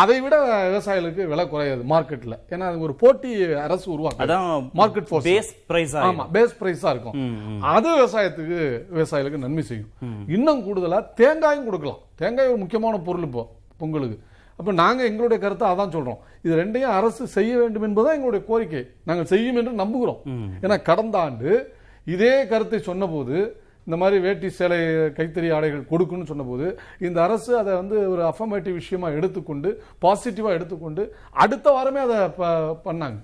அதை விட விவசாயிகளுக்கு விலை குறையாது மார்க்கெட்டில். ஏன்னா அது ஒரு போட்டி அரசு உருவாக்கும், மார்க்கெட் ஃபோர்ஸ் பேஸ் ப்ரைஸாக, ஆமாம் பேஸ் ப்ரைஸாக இருக்கும். அது விவசாயிகளுக்கு நன்மை செய்யும். இன்னும் கூடுதலாக தேங்காயும் கொடுக்கலாம். தேங்காய் ஒரு முக்கியமான பொருள் இப்போ பொங்கலுக்கு. அப்போ நாங்கள் எங்களுடைய கருத்தை அதான் சொல்கிறோம். இது ரெண்டையும் அரசு செய்ய வேண்டும் என்பதுதான் எங்களுடைய கோரிக்கை. நாங்கள் செய்யும் என்று நம்புகிறோம். ஏன்னா கடந்த ஆண்டு இதே கருத்தை சொன்னபோது, இந்த மாதிரி வேட்டி சேலை கைத்தறி ஆடைகள் கொடுக்குன்னு சொன்னபோது இந்த அரசு அதை வந்து ஒரு அஃபர்மேட்டிவ் விஷயமா எடுத்துக்கொண்டு, பாசிட்டிவாக எடுத்துக்கொண்டு அடுத்த வாரமே அதை பண்ணாங்க.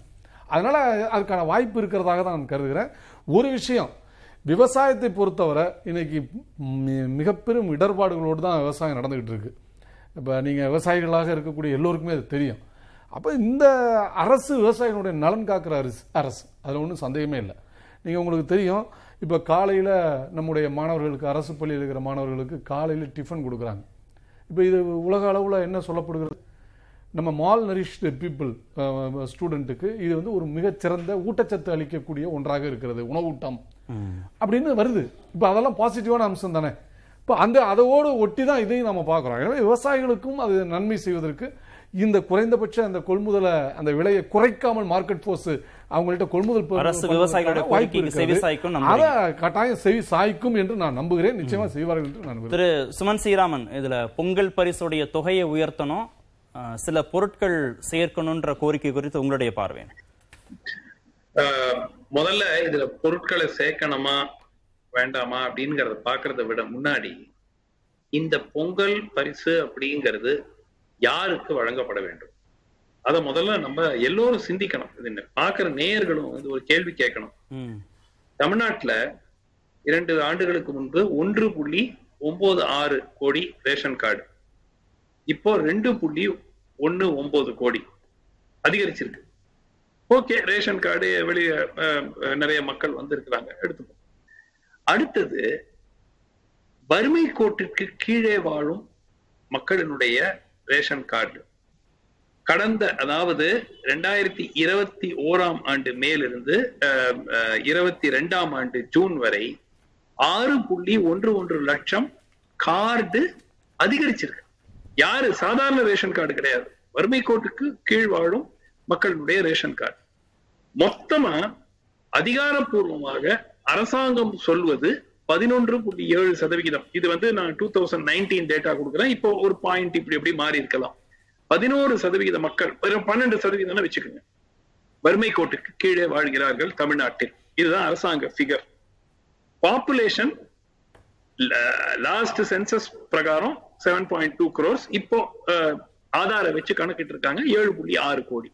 அதனால் அதுக்கான வாய்ப்பு இருக்கிறதாக தான் நான் கருதுகிறேன். ஒரு விஷயம், விவசாயத்தை பொறுத்தவரை இன்னைக்கு மிகப்பெரும் இடர்பாடுகளோடு தான் விவசாயம் நடந்துகிட்டு இருக்கு. இப்போ நீங்கள் விவசாயிகளாக இருக்கக்கூடிய எல்லோருக்குமே அது தெரியும். அப்போ இந்த அரசு விவசாயிகளுடைய நலன் காக்கிற அரசு, அதில் ஒன்றும் சந்தேகமே இல்லை. நீங்கள் உங்களுக்கு தெரியும், இப்போ காலையில் நம்முடைய மாணவர்களுக்கு, அரசு பள்ளியில் இருக்கிற மாணவர்களுக்கு காலையில் டிஃபன் கொடுக்குறாங்க. இப்போ இது உலக அளவில் என்ன சொல்லப்படுகிறது, நம்ம மால் நரிஷ்டு பீப்புள் ஸ்டூடெண்ட்டுக்கு இது வந்து ஒரு மிகச்சிறந்த ஊட்டச்சத்து அளிக்கக்கூடிய ஒன்றாக இருக்கிறது உணவூட்டம் அப்படின்னு வருது. இப்போ அதெல்லாம் பாசிட்டிவான அம்சம் தானே. இப்போ அந்த அதோடு ஒட்டி தான் இதையும் நம்ம பார்க்குறோம். எனவே விவசாயிகளுக்கும் அது நன்மை செய்வதற்கு இந்த குறைந்தபட்ச அந்த கொள்முதலை, அந்த விலையை குறைக்காமல் மார்க்கெட் ஃபோர்ஸ் அவங்கள்ட்ட கொள்முதல் வாய்ப்பு, அதை கட்டாயம் செவி சாய்க்கும் என்று நான் நம்புகிறேன். நிச்சயமா செய்வார்கள் என்று நான் நம்புகிறேன். திரு சுமன் ஸ்ரீராமன், இதுல பொங்கல் பரிசுடைய தொகையை உயர்த்தணும், சில பொருட்கள் சேர்க்கணும்ன்ற கோரிக்கை குறித்து உங்களுடைய பார்வை? முதல்ல இதுல பொருட்களை சேர்க்கணுமா வேண்டாமா அப்படிங்கிறத பாக்குறத விட முன்னாடி இந்த பொங்கல் பரிசு அப்படிங்கிறது யாருக்கு வழங்கப்பட வேண்டும் அத முதல்ல நம்ம எல்லோரும் சிந்திக்கணும். இது பாக்குற நேயர்களும் இது ஒரு கேள்வி கேட்கணும். தமிழ்நாட்டுல 2 ஆண்டுகளுக்கு முன்பு 1.96 கோடி ரேஷன் கார்டு, இப்போ 2.19 கோடி அதிகரிச்சிருக்கு. ஓகே, ரேஷன் கார்டு வெளியே நிறைய மக்கள் வந்து இருக்கிறாங்க, எடுத்துப்போம். அடுத்தது வறுமை கோட்டிற்கு கீழே வாழும் மக்களினுடைய ரேஷன் கார்டு கடந்த அதாவது 2021 ஆண்டு மேலிருந்து 22ஆம் ஆண்டு ஜூன் வரை 6.11 லட்சம் கார்டு அதிகரிச்சிருக்கு. யாரு சாதாரண ரேஷன் கார்டு கிடையாது, வறுமை கோட்டுக்கு கீழ் வாழும் மக்களுடைய ரேஷன் கார்டு. மொத்தமா அதிகாரப்பூர்வமாக அரசாங்கம் சொல்வது 11.7%. இது வந்து நான் 2019 டேட்டா கொடுக்குறேன். இப்போ ஒரு பாயிண்ட் இப்படி எப்படி மாறி இருக்கலாம். 11% மக்கள், 12% வச்சுக்கோங்க, வறுமை கோட்டுக்கு கீழே வாழ்கிறார்கள் தமிழ்நாட்டில். இதுதான் அரசாங்க ஃபிகர். பாப்புலேஷன் லாஸ்ட் சென்சஸ் பிரகாரம் 7.2 crores. இப்போ ஆதார வச்சு கணக்கிட்டு இருக்காங்க 7.6 கோடி,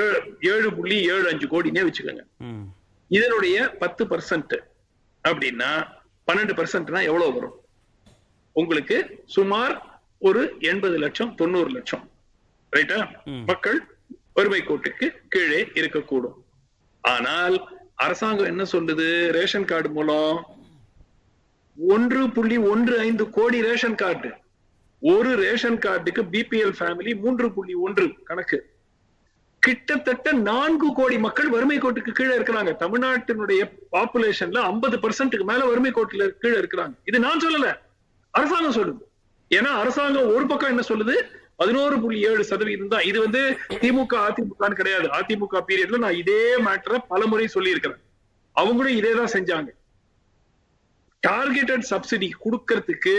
7.75 கோடினே வச்சுக்கோங்க. இதனுடைய 10% அப்படின்னா 12%னா எவ்வளவு வரும்? உங்களுக்கு சுமார் ஒரு 80 லட்சம் 90 லட்சம் ரைட்டா மக்கள் வறுமை கோட்டுக்கு கீழே இருக்கக்கூடும். ஆனால் அரசாங்கம் என்ன சொல்லுது? ரேஷன் கார்டு மூலம் 1.15 கோடி ரேஷன் கார்டு, ஒரு ரேஷன் கார்டுக்கு பிபிஎல் ஃபேமிலி 3.1 கணக்கு, கிட்டத்தட்ட 4 கோடி மக்கள் வறுமை கோட்டுக்கு கீழே இருக்கிறாங்க. தமிழ்நாட்டினுடைய பாப்புலேஷன்ல 50%க்கு மேல வறுமை கோட்டுல கீழே இருக்கிறாங்க. இது நான் சொல்லல, அரசாங்கம் சொல்லுது. ஏன்னா அரசாங்கம் ஒரு பக்கம் என்ன சொல்லுது? 11.7% தான். இது வந்து திமுக அதிமுகன்னு கிடையாது. அதிமுக பீரியட்ல நான் இதே மேட்டரை பல முறை சொல்லி இருக்கிறேன். அவங்களும் இதேதான் செஞ்சாங்க. டார்கெட்டட் சப்சிடி கொடுக்கறதுக்கு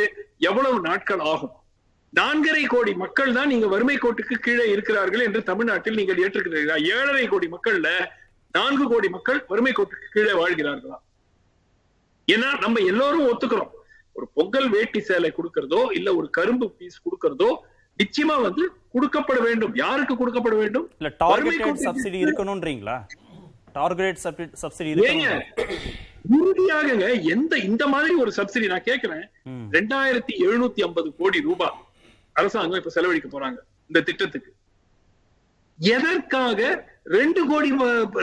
எவ்வளவு நாட்கள் ஆகும்? 4.5 கோடி மக்கள் தான் நீங்க வறுமை கோட்டுக்கு கீழே இருக்கிறார்கள் என்று தமிழ்நாட்டில் நீங்கள் ஏற்றுக்கிறீர்களா? 7.5 கோடி மக்கள்ல 4 கோடி மக்கள் வறுமை கோட்டுக்கு கீழே வாழ்கிறார்களா? ஏன்னா நம்ம எல்லோரும் ஒத்துக்கிறோம், ஒரு பொங்கல் வேட்டி சேலை கொடுக்கறதோ இல்ல ஒரு கரும்பு பீஸ் கொடுக்கறதோ நிச்சயமா வந்து கொடுக்கப்பட வேண்டும். யாருக்கு கொடுக்கப்பட வேண்டும்? சப்சிடி இருக்கணும்ன்றீங்களா? டார்கெட் சப்சிடி இருக்கணும் உறுதியாகுங்க. எந்த இந்த மாதிரி ஒரு சப்சிடி நான் கேட்கிறேன். 2750 கோடி ரூபாய் அரசாங்கம் இப்ப செலவழிக்க போறாங்க இந்த திட்டத்துக்கு. எதற்காக 2 கோடி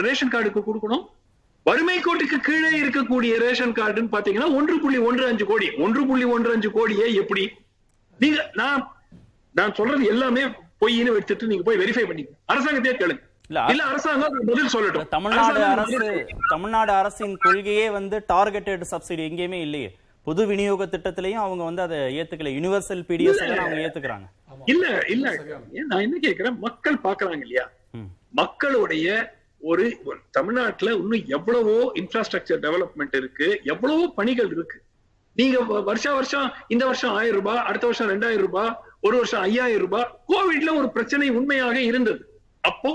ரேஷன் கார்டுக்கு கொடுக்கணும்? வறுமை கோட்டுக்கு கீழே இருக்கக்கூடிய ரேஷன் கார்டுன்னு பாத்தீங்கன்னா 1.15 கோடி. 1.15 கோடியே எப்படி? நீங்க நான் சொல்றது எல்லாமே பொய்ன்னு எடுத்துட்டு நீங்க போய் வெரிஃபை பண்ணிக்க. அரசாங்கத்தையே கேளுங்க. தமிழ்நாடு அரசின் கொள்கையே வந்து டார்கெட்டட் சப்சிடி எங்கேயுமே இல்லையே. பொது விநியோக திட்டத்திலையும் அவங்க வந்து அதை ஏத்துக்கல. யூனிவர்சல் பிடிஎஸ் அவங்க ஏத்துக்கிறாங்க. இல்ல இல்ல நான் என்ன கேக்குறேன், மக்கள் பாக்குறாங்க இல்லையா? மக்களுடைய ஒரு தமிழ்நாட்டுல இன்னும் எவ்வளவோ இன்ஃப்ராஸ்ட்ரக்சர் டெவலப்மெண்ட் இருக்கு, எவ்வளவோ பணிகள் இருக்கு. நீங்க வருஷம் இந்த வருஷம் 1000 ரூபாய், அடுத்த வருஷம் 2000 ரூபாய், ஒரு வருஷம் 5000 ரூபாய். கோவிட்ல ஒரு பிரச்சனை உண்மையாக இருந்தது. அப்போ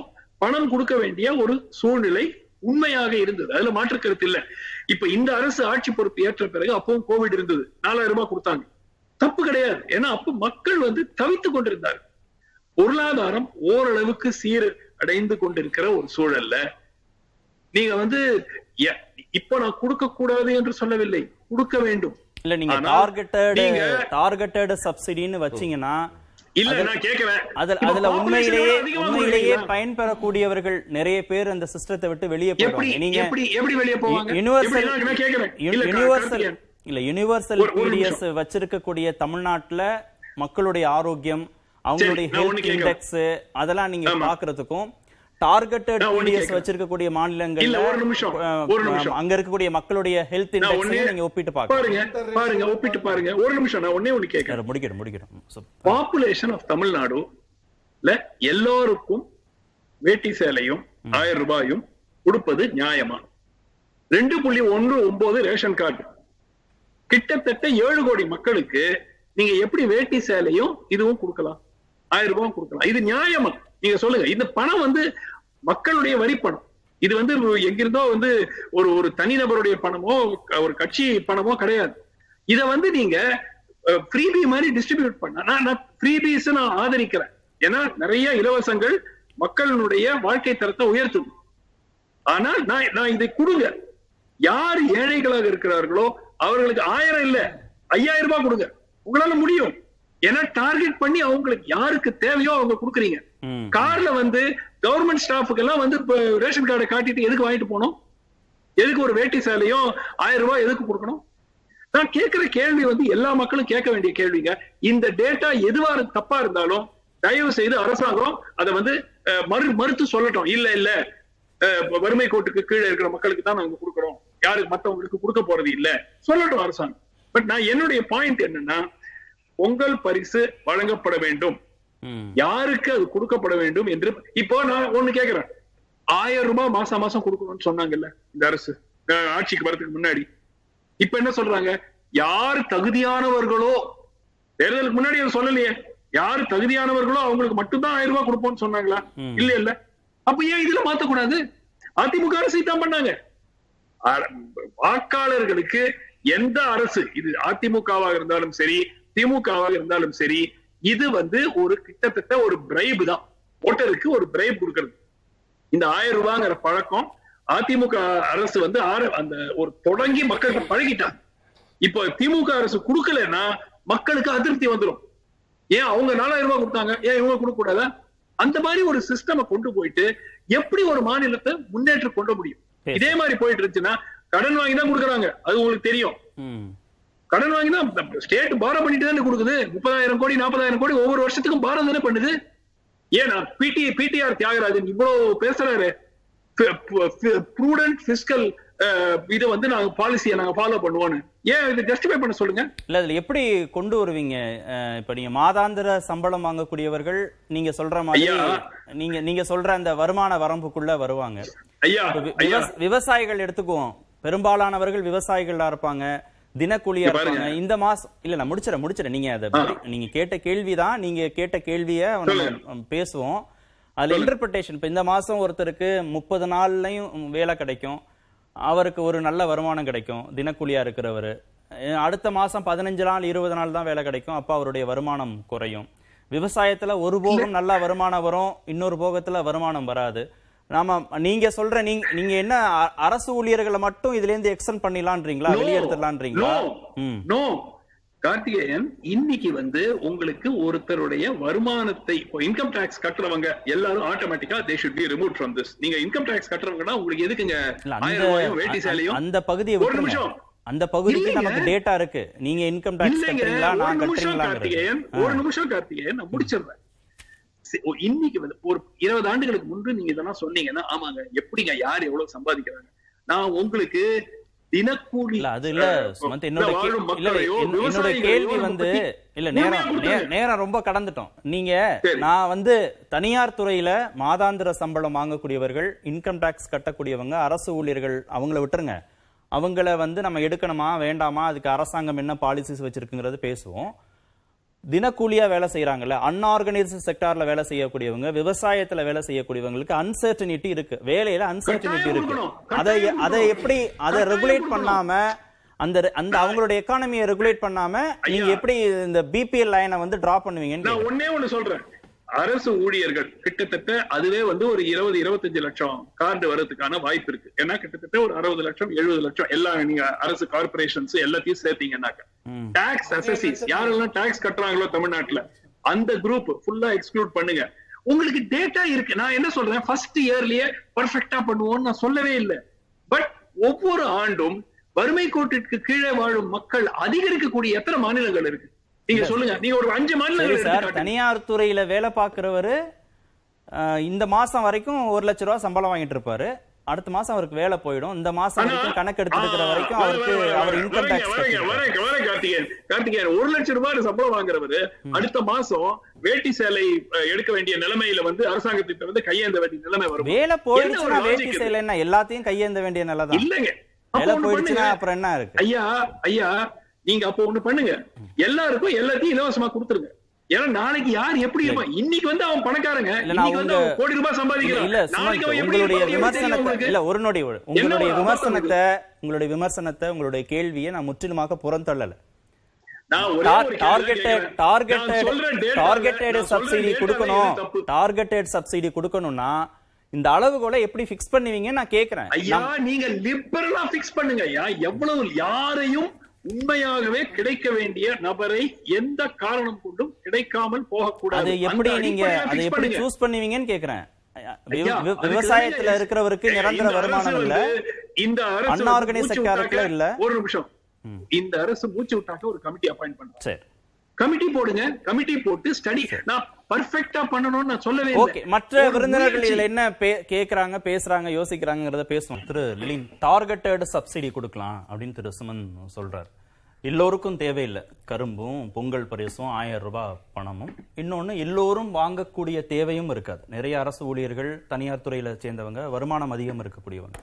பணம் கொடுக்க வேண்டிய ஒரு சூழ்நிலை உண்மையாக இருந்தது. அதுல மாற்று கருத்து இல்ல. இப்ப இந்த அரசு ஆட்சி பொறுப்பு ஏற்ற பிறகு அப்பவும் கோவிட் இருந்தது, 4000 ரூபாய் கொடுத்தாங்க, தப்பு கிடையாது. ஏன்னா அப்ப மக்கள் வந்து தவித்துக் கொண்டிருந்தார்கள். பொருளாதாரம் ஓரளவுக்கு சீர் அடைந்து கொண்டிருக்கிற ஒரு சூழல்ல நீங்க வந்து இப்ப நான் கொடுக்க கூடாது என்று சொல்லவில்லை, கொடுக்க வேண்டும். இல்ல நீங்க டார்கெட்டட் சப்சிடின்னு வச்சீங்கன்னா பயன்பெறக்கூடியவர்கள் நிறைய பேர் அந்த சிஸ்டத்தை விட்டு வெளியே போவாங்க. யூனிவர்சல் பிடிஎஸ் வச்சிருக்கக்கூடிய தமிழ்நாட்டுல மக்களுடைய ஆரோக்கியம், அவங்களுடைய ஹெல்த் இண்டெக்ஸ் அதெல்லாம் நீங்க பாக்குறதுக்கும், டார்கெட்டட் பிடிஎஸ் வச்சிருக்கக்கூடிய மாநிலங்கள்ல அங்க இருக்கக்கூடிய மக்களுடைய ஹெல்த் இண்டெக்ஸ் நீங்க ஒப்பிட்டு பாருங்க. ஒரு நிமிஷம் நான் ஒண்ணே ஒண்ணு கேக்குறேன். முடிக்கிறோம். பாப்புலேஷன் ஆஃப் தமிழ்நாடுல எல்லோருக்கும் வேட்டி சேலையும் 1000 ரூபாயும் கொடுப்பது நியாயமா? 2.19 ரேஷன் கார்டு கிட்டத்தட்ட 7 கோடி மக்களுக்கு நீங்க எப்படி வேட்டி சேலையும் இதுவும் கொடுக்கலாம், 1000 ரூபாயும் கொடுக்கலாம்? இது நியாயமா? நீங்க சொல்லுங்க. இந்த பணம் வந்து மக்களுடைய வரி பணம். இது வந்து எங்கிருந்தோ வந்து ஒரு தனிநபருடைய பணமோ ஒரு கட்சி பணமோ கிடையாது. இத வந்து நீங்க ஃப்ரீபி மாதிரி டிஸ்ட்ரிபியூட் பண்ண நான் ஃப்ரீபீஸ் நான் ஆதரிக்கிறேன். ஏன்னா நிறைய இலவசங்கள் மக்களுடைய வாழ்க்கை தரத்தை உயர்த்தும். ஆனால் நான் இதை கொடுங்க. யார் ஏழைகளாக இருக்கிறார்களோ அவர்களுக்கு 1000 இல்ல 5000 ரூபாய் கொடுங்க. உங்களால முடியும். ஏன்னா டார்கெட் பண்ணி அவங்களுக்கு யாருக்கு தேவையோ அவங்க கொடுக்குறீங்க. கார்ல வந்து கவர்மெண்ட் ஸ்டாஃபுக்கு எல்லாம் வந்து ரேஷன் கார்டை காட்டிட்டு எதுக்கு வாங்கிட்டு போனோம்? எதுக்கு ஒரு வேட்டி சேலையும் 1000 ரூபாய் எதுக்கு கொடுக்கணும்? நான் கேட்கிற கேள்வி வந்து எல்லா மக்களும் கேட்க வேண்டிய கேள்விங்க. இந்த டேட்டா எதுவா தப்பா இருந்தாலும் தயவு செய்து அரசாங்கம் அதை வந்து மறுத்து சொல்லட்டும். இல்ல இல்ல வறுமை கோட்டுக்கு கீழே இருக்கிற மக்களுக்கு தான் நாங்க கொடுக்குறோம், யாருக்கு மற்றவங்களுக்கு கொடுக்க போறது இல்ல சொல்லட்டும் அரசாங்கம். பட் நான் என்னுடைய பாயிண்ட் என்னன்னா, பொங்கல் பரிசு வழங்கப்பட வேண்டும், யாருக்கு அது கொடுக்கப்பட வேண்டும் என்று. இப்போ நான் ஒண்ணு கேட்கிறேன், 1000 ரூபாய் மாசம் மாசம் கொடுக்கணும்னு சொன்னாங்கல்ல இந்த அரசு ஆட்சிக்கு வரதுக்கு முன்னாடி. இப்ப என்ன சொல்றாங்க, யார் தகுதியானவர்களோ, தேர்தலுக்கு முன்னாடி அதை சொல்லலையே, யார் தகுதியானவர்களோ அவங்களுக்கு மட்டும்தான் 1000 ரூபாய் கொடுப்போம்னு சொன்னாங்களா? இல்ல இல்ல. அப்ப ஏன் இதுல மாத்தக்கூடாது? அதிமுக அரசு தான் பண்ணாங்க. வாக்காளர்களுக்கு எந்த அரசு, இது அதிமுகவாக இருந்தாலும் சரி திமுகவாக இருந்தாலும் சரி, இது வந்து ஒரு கிட்டத்தட்ட ஒரு பிரைப் தான், ஓட்டருக்கு ஒரு பிரைப் கொடுக்கிறது. இந்த 1000 ரூபாங்கிற பழக்கம் அதிமுக அரசு வந்து அந்த ஒரு தொடங்கி மக்களுக்கு பழகிட்டாங்க. இப்போ திமுக அரசு கொடுக்கலன்னா மக்களுக்கு அதிருப்தி வந்துடும். ஏன் அவங்க 4000 ரூபாய் கொடுத்தாங்க, ஏன் இவங்க கொடுக்க கூடாதா? அந்த மாதிரி ஒரு சிஸ்டம் கொண்டு போயிட்டு எப்படி ஒரு மாநிலத்தை முன்னேற்ற கொண்டு முடியும்? இதே மாதிரி போயிட்டு இருந்துச்சுன்னா கடன் வாங்கி தான் கொடுக்குறாங்க, அது உங்களுக்கு தெரியும். கடன் வாங்கி தான் ஸ்டேட் பாரம் பண்ணிட்டு தானே கொடுக்குது. 30,000 கோடி 40,000 கோடி ஒவ்வொரு வருஷத்துக்கும் பாரம் தானே பண்ணுது. ஏன்னா பிடிஆர் தியாகராஜன் இவ்வளவு பேசுறாரு, ப்ரூடென்ட் பிஸ்கல் இதை வந்து நாங்க பாலிசியை நாங்க ஃபாலோ பண்ணுவோம்னு. ஏன் இதை ஜஸ்டிஃபை பண்ண சொல்லுங்க. இல்ல இதுல எப்படி கொண்டு வருவீங்க? இப்ப நீங்க மாதாந்திர சம்பளம் வாங்கக்கூடியவர்கள் நீங்க சொல்ற மாதிரி நீங்க சொல்ற அந்த வருமான வரம்புக்குள்ள வருவாங்க. விவசாயிகள் எடுத்துக்குவோம், பெரும்பாலானவர்கள் விவசாயிகளா இருப்பாங்க, தினக்கூலியா இருப்பாங்க. இந்த மாசம் இல்ல நான் முடிச்சிட நீங்க அதை நீங்க கேட்ட கேள்விதான், நீங்க கேட்ட கேள்வியை பேசுவோம். அதுல இன்டர்பிரேஷன், இப்ப இந்த மாசம் ஒருத்தருக்கு 30 நாள்லயும் வேலை கிடைக்கும், அவருக்கு ஒரு நல்ல வருமானம் கிடைக்கும், தினக்கூலியா இருக்கிறவர். அடுத்த மாசம் 15 நாள் 20 நாள் தான் வேலை கிடைக்கும், அப்ப அவருடைய வருமானம் குறையும். விவசாயத்துல ஒரு போகம் நல்ல வருமானம் வரும், இன்னொரு போகத்துல வருமானம் வராது. நாம நீங்க சொல்ற நீங்க என்ன அரசு ஊழியர்களை மட்டும் இதுல இருந்து எக்ஸ்டெண்ட் பண்ணிடலான்றீங்களா, வெளியே எடுத்துடலான்றீங்களா? நோ கார்த்திகேயன், இன்னைக்கு வந்து உங்களுக்கு ஒருத்தருடைய வருமானத்தை, இன்கம் டாக்ஸ் கட்டுறவங்க எல்லாரும் ஆட்டோமேட்டிக்கா they shut be removed from this. நீங்க இன்கம் டாக்ஸ் கட்டுறவங்கன்னா உங்களுக்கு எதுக்குங்க 1000 ரூபாயும் வேட்டி சாலையும்? அந்த பகுதியை ஒரு நிமிஷம், அந்த பகுதிக்கு நமக்கு டேட்டா இருக்கு. நீங்க இன்கம் டாக்ஸ் கட்டுறீங்களா? நான் கட்டுறீங்களா? ஒரு நிமிஷம் கார்த்திகேயன் நான் முடிச்சிடுறேன். இன்னைக்கு வந்து ஒரு 20 ஆண்டுகளுக்கு முன்பு நீங்க இதெல்லாம் சொன்னீங்கன்னா, ஆமாங்க எப்படிங்க யார் எவ்வளவு சம்பாதிக்கிறாங்க, நான் உங்களுக்கு தினக்கூலி அது இல்ல சுமந்த். என்னோட கேள்வி வந்து இல்ல, நேரம் ரொம்ப கடந்துட்டோம். நீங்க நான் வந்து தனியார் துறையில மாதாந்திர சம்பளம் வாங்கக்கூடியவர்கள், இன்கம் டாக்ஸ் கட்டக்கூடியவங்க, அரசு ஊழியர்கள், அவங்கள விட்டுருங்க. அவங்கள வந்து நம்ம எடுக்கணுமா வேண்டாமா, அதுக்கு அரசாங்கம் என்ன பாலிசிஸ் வச்சிருக்குங்கிறது பேசுவோம். தினக்கூலியா வேலை செய்யறாங்கல்ல, அன்ஆர்கனைஸ்டு செக்டார்ல வேலை செய்யக்கூடியவங்க, விவசாயத்துல வேலை செய்யக்கூடியவங்களுக்கு அன்சர்டனிட்டி இருக்கு, வேலையில அன்சர்டனிட்டி இருக்கு. அதை எப்படி அதை ரெகுலேட் பண்ணாம, அந்த அவங்களோட எக்கானமியை ரெகுலேட் பண்ணாம நீங்க எப்படி இந்த பிபிஎல் லைனை வந்து டிராப் பண்ணுவீங்கன்னு நான் ஒண்ணே ஒண்ணு சொல்றேன். அரசு ஊழியர்கள் கிட்டத்தட்ட அதுவே வந்து ஒரு 20-25 லட்சம் கார்டு வர்றதுக்கான வாய்ப்பு இருக்கு. ஏன்னா கிட்டத்தட்ட ஒரு 60 லட்சம் 70 லட்சம் எல்லாம் நீங்க அரசு கார்பரேஷன்ஸ் எல்லாத்தையும் சேர்த்தீங்கன்னாக்க, டாக்ஸ் அசஸிஸ் யாரெல்லாம் டாக்ஸ் கட்டுறாங்களோ தமிழ்நாட்டுல அந்த குரூப் ஃபுல்லா எக்ஸ்க்ளூட் பண்ணுங்க. உங்களுக்கு டேட்டா இருக்கு. நான் என்ன சொல்றேன், ஃபர்ஸ்ட் இயர்லயே பர்ஃபெக்டா பண்ணுவோம்னு நான் சொல்லவே இல்லை. பட் ஒவ்வொரு ஆண்டும் வறுமை கோட்டிற்கு கீழே வாழும் மக்கள் அதிகரிக்கக்கூடிய எத்தனை மாநிலங்கள் இருக்கு நீங்க சொல்லுங்க. நீங்க ஒரு 5 மாநிலங்கள். தனியார் துறையில வேலை பாக்குறவரு இந்த மாசம் வரைக்கும் 1 லட்ச ரூபாய் சம்பளம் வாங்கிட்டு இருப்பாரு, அடுத்த மாசம் அவருக்கு வேலை போயிடும். இந்த மாசம் கணக்கு எடுத்துக்கிற வரைக்கும் அவருக்கு அவர் இன்கம் டாக்ஸ் கார்த்திகேயன் 1 லட்ச ரூபாய் சம்பளம் வாங்குறவரு அடுத்த மாசம் வேட்டி சேலை எடுக்க வேண்டிய நிலைமையில வந்து அரசாங்கத்திட்ட வந்து கையேந்த வேண்டிய நிலைமை வரும். வேலை போயிடுச்சுன்னா வேட்டி சேலை என்ன, எல்லாத்தையும் கையேந்த வேண்டிய நிலை தான் இல்லைங்க. வேலை போயிடுச்சுன்னா அப்புறம் என்ன இருக்கு? ஐயா நீங்க அப்போ ஒண்ணு பண்ணுங்க, எல்லாருக்கும் எல்லாத்தையும் இலவசமா கொடுத்துருங்க. ஏன்னா நாளைக்கு யார் எப்படி இருப்பான்? இன்னைக்கு வந்து அவன் பணக்காரங்க, இன்னைக்கு வந்து அவன் 1 கோடி ரூபாய் சம்பாதிக்கிறான், நாளைக்கு அவன் எப்படி இருப்பான்? இல்ல ஒரு நொடி உங்களுடைய விமர்சனத்தை உங்களுடைய கேள்வியை நான் முற்றிலுமாக புறந்தள்ளல. டார்கெட்டட் சப்சிடி கொடுக்கணும்னா இந்த அளவுகோலை எப்படி ஃபிக்ஸ் பண்ணுவீங்க நான் கேக்குறேன். ஐயா நீங்க லிபரலா ஃபிக்ஸ் பண்ணுங்க. எவ்வளவு யாரையும் உண்மையாகவே கிடைக்க வேண்டிய நபரை எந்த காரணம் கொண்டும் கிடைக்காமல் போகக்கூடாது. எப்படி நீங்க அதை எப்படி சூஸ் பண்ணுவீங்கன்னு கேக்குறேன். விவசாயத்துல இருக்கிறவருக்கு நிரந்தர வருமானம் இல்ல, இந்த அன்ஆர்கனைஸ்ட் செக்டார்ல இல்ல. ஒரு நிமிஷம் இந்த அரசு மூச்சு விட்டாக்க ஒரு கமிட்டி அப்பாயிண்ட் பண்ணுறேன். கமிட்டி போடுங்க, கமிட்டி போட்டு ஸ்டடி நான் பெர்ஃபெக்ட்டா பண்ணணும்னு நான் சொல்லவே இல்லை. மற்ற விருந்தினர்கள் இதுல என்ன கேக்குறாங்க, பேசுறாங்க, யோசிக்கிறாங்கங்கறத பேசுவோம். திரு லிலின் டார்கெட்டட் சப்சிடி கொடுக்கலாம் அப்படின்னு திரு சுமன் சொல்றாரு. எல்லோருக்கும் தேவையில்லை, கரும்பும் பொங்கல் பரிசும் 1000 ரூபாய் பணமும், இன்னொன்னு எல்லோரும் வாங்கக்கூடிய தேவையும் இருக்காது. நிறைய அரசு ஊழியர்கள், தனியார் துறையில சேர்ந்தவங்க, வருமானம் அதிகம் இருக்கக்கூடியவங்க.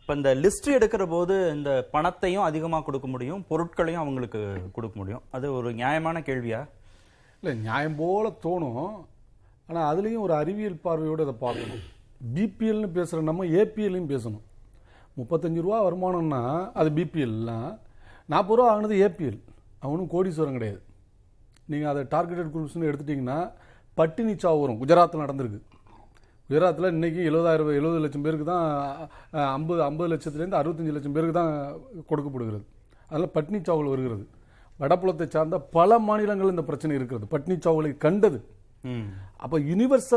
இப்போ இந்த லிஸ்ட் எடுக்கிற போது இந்த பணத்தையும் அதிகமாக கொடுக்க முடியும், பொருட்களையும் அவங்களுக்கு கொடுக்க முடியும். அது ஒரு நியாயமான கேள்வியா? இல்லை, நியாயம் போல தோணும். ஆனால் அதுலேயும் ஒரு அறிவியல் பார்வையோடு அதை பார்க்கணும். பிபிஎல்னு பேசுகிற நம்ம ஏபிஎல்லையும் பேசணும். 35 ரூபா வருமானம்னா அது பிபிஎல்லாம், 40 ரூபா ஆகினது ஏபிஎல். அவனும் கோடீஸ்வரம் கிடையாது. நீங்கள் அதை டார்கெட்டட் குரூப்ஸ்னு எடுத்துட்டிங்கன்னா பட்டினி சாவு வரும். குஜராத்தில் நடந்திருக்கு. குஜராத்தில் இன்றைக்கி 70 லட்சம் பேருக்கு தான் 50 லட்சத்துலேருந்து 65 லட்சம் பேருக்கு தான் கொடுக்கப்படுகிறது. அதனால் பட்னி சாவல் வருகிறது. வடபுலத்தை சார்ந்த பல மாநிலங்கள் இந்த பிரச்சனை இருக்கிறது. பட்னி சாவலை கண்டது. அப்போ யூனிவர்சலைசேஷன்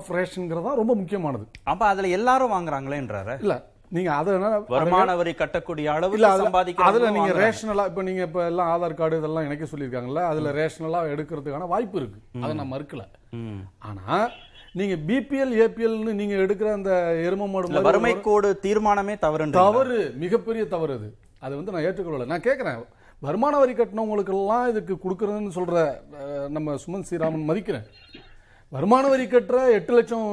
ஆஃப் ரேஷன்ங்கிறது தான் ரொம்ப முக்கியமானது. அப்போ அதில் எல்லாரும் வாங்குறாங்களேன்றாரு. இல்லை, நீங்கள் அதனால் வருமான வரி கட்டக்கூடிய அளவில் அதில் நீங்கள் ரேஷனலாக இப்போ நீங்கள் இப்போ எல்லாம் ஆதார் கார்டு இதெல்லாம் இணைக்க சொல்லியிருக்காங்களே, அதில் ரேஷனலாக எடுக்கிறதுக்கான வாய்ப்பு இருக்குது. அதை நான் மறுக்கலை. ஆனால் நீங்கள் பிபிஎல் ஏபிஎல்னு நீங்கள் எடுக்கிற அந்த எரும மாடு வறுமை கோடு தீர்மானமே தவறு, மிகப்பெரிய தவறு. அது அதை வந்து நான் ஏற்றுக்கொள்ளலை. நான் கேட்குறேன், வருமான வரி கட்டினவங்களுக்கெல்லாம் இதுக்கு கொடுக்குறதுன்னு சொல்கிற நம்ம சுமன் ஸ்ரீராமன் மதிக்கிறேன். வருமான வரி கட்டுற 8 லட்சம்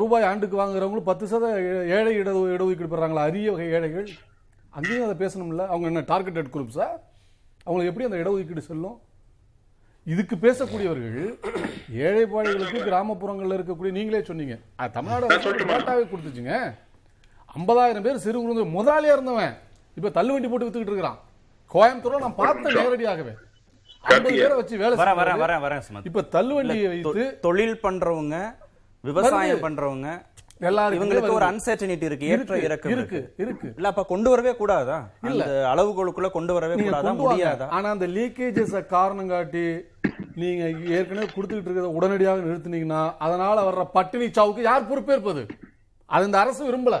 ரூபாய் ஆண்டுக்கு வாங்குறவங்களும் 10% ஏழை இடஒதுக்கீடு பெறாங்களா? அரிய வகை ஏழைகள். அங்கேயும் அதை பேசணும்ல. அவங்க என்ன டார்கெட்டட் குரூப்ஸா? அவங்களுக்கு எப்படி அந்த இடஒதுக்கீடு செல்லும்? இதுக்கு பேசக்கூடியவர்கள் ஏழை பாழைகளுக்கு கிராமப்புறங்களில் இருக்கக்கூடிய, நீங்களே சொன்னீங்க தமிழ்நாடு டேட்டாவே கொடுத்துச்சுங்க, 50,000 பேர் சிறு குறு முதலாளியாக இருந்தவன் இப்போ தள்ளுவண்டி போட்டு வித்துக்கிட்டு இருக்கிறான். கோயம்புத்தூரில் நான் பார்த்த நேரடியாகவே தொழில் பண்றவங்க, விவசாயம் பண்றவங்க இவங்களுக்கு ஒரு அன்சர்டனிட்டி இருக்கு. இல்ல அப்ப கொண்டு வரவே கூடாதா? இல்ல அளவுகளுக்குள்ள கொண்டு வரவே கூடாதா? ஆனா அந்த லீக்கேஜஸ் காரணம் காட்டி நீங்க ஏற்கனவே கொடுத்துக்கிட்டு இருக்கிறத உடனடியாக நிறுத்தினீங்கன்னா அதனால வர்ற பட்டினி சாவுக்கு யார் பொறுப்பேற்பது? அது இந்த அரசு விரும்பல.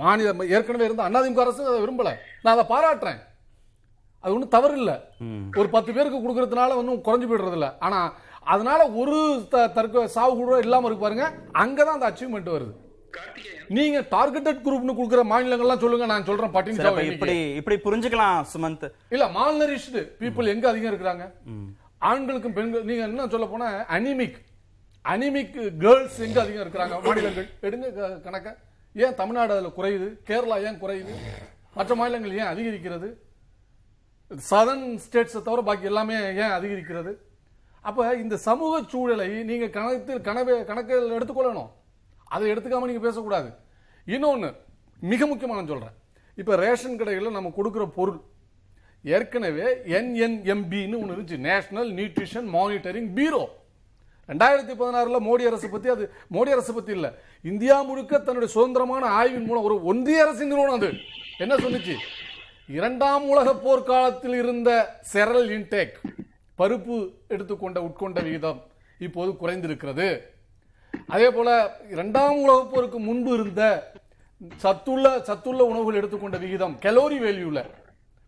மாநில ஏற்கனவே இருந்த அதிமுக அரசு அதை விரும்பல. நான் அதை பாராட்டுறேன். அது ஒன்றும் தவறு இல்லை. ஒரு 10 பேருக்கு கொடுக்கறதுனால ஒன்றும் குறைஞ்சி போய்டுறது இல்லை. ஆனால் அதனால ஒரு தற்கொலை சாவு கூட இல்லாமல் இருக்கு பாருங்க. அங்கே தான் அந்த அச்சீவ்மெண்ட் வருது. நீங்கள் டார்கெட்டட் குரூப்னு கொடுக்குற மாநிலங்கள்லாம் சொல்லுங்க, நான் சொல்கிறேன் பட்டினி சாவு. இப்படி புரிஞ்சுக்கலாம் சுமந்த். இல்லை, மால்நரிஷ்டு பீப்புள் எங்கே அதிகம் இருக்கிறாங்க? ஆண்களுக்கும் பெண்கள். நீங்கள் என்ன சொல்ல போனால் அனிமிக் கேர்ள்ஸ் எங்கே அதிகம் இருக்கிறாங்க? மாநிலங்கள் எடுங்க கணக்கை. ஏன் தமிழ்நாடு அதில் குறையுது? கேரளா ஏன் குறையுது? மற்ற மாநிலங்கள் ஏன் அதிகரிக்கிறது? சதர்ன் ஸ்டேட்ஸை தவிர பாக்கி எல்லாமே ஏன் அதிகரிக்கிறது? அப்போ இந்த சமூக சூழலை நீங்கள் கணக்கில் எடுத்துக்கொள்ளணும். அதை எடுத்துக்காமல் நீங்கள் பேசக்கூடாது. இன்னொன்று மிக முக்கியமான சொல்கிறேன், இப்போ ரேஷன் கடைகளில் நம்ம கொடுக்குற பொருள் ஏற்கனவே NNMBன்னு ஒன்று இருந்துச்சு, national nutrition monitoring bureau. 2016 Modi அரசு பற்றி, அது மோடி அரசு பற்றி இல்லை, இந்தியா முழுக்க தன்னுடைய சுதந்திரமான ஆய்வின் மூலம் ஒரு ஒன்றிய அரசின் நிறுவனம் அது என்ன சொன்னிச்சு, 2ஆம் உலகப் போர்க்காலத்தில் இருந்த செரல் இன்டேக், பருப்பு உட்கொண்ட விகிதம் இப்போது குறைந்திருக்கிறது. அதே போல 2ஆம் உலகப் போருக்கு முன்பு இருந்த சத்துள்ள உணவுகள் எடுத்துக்கொண்ட விகிதம், கலோரி வேல்யூல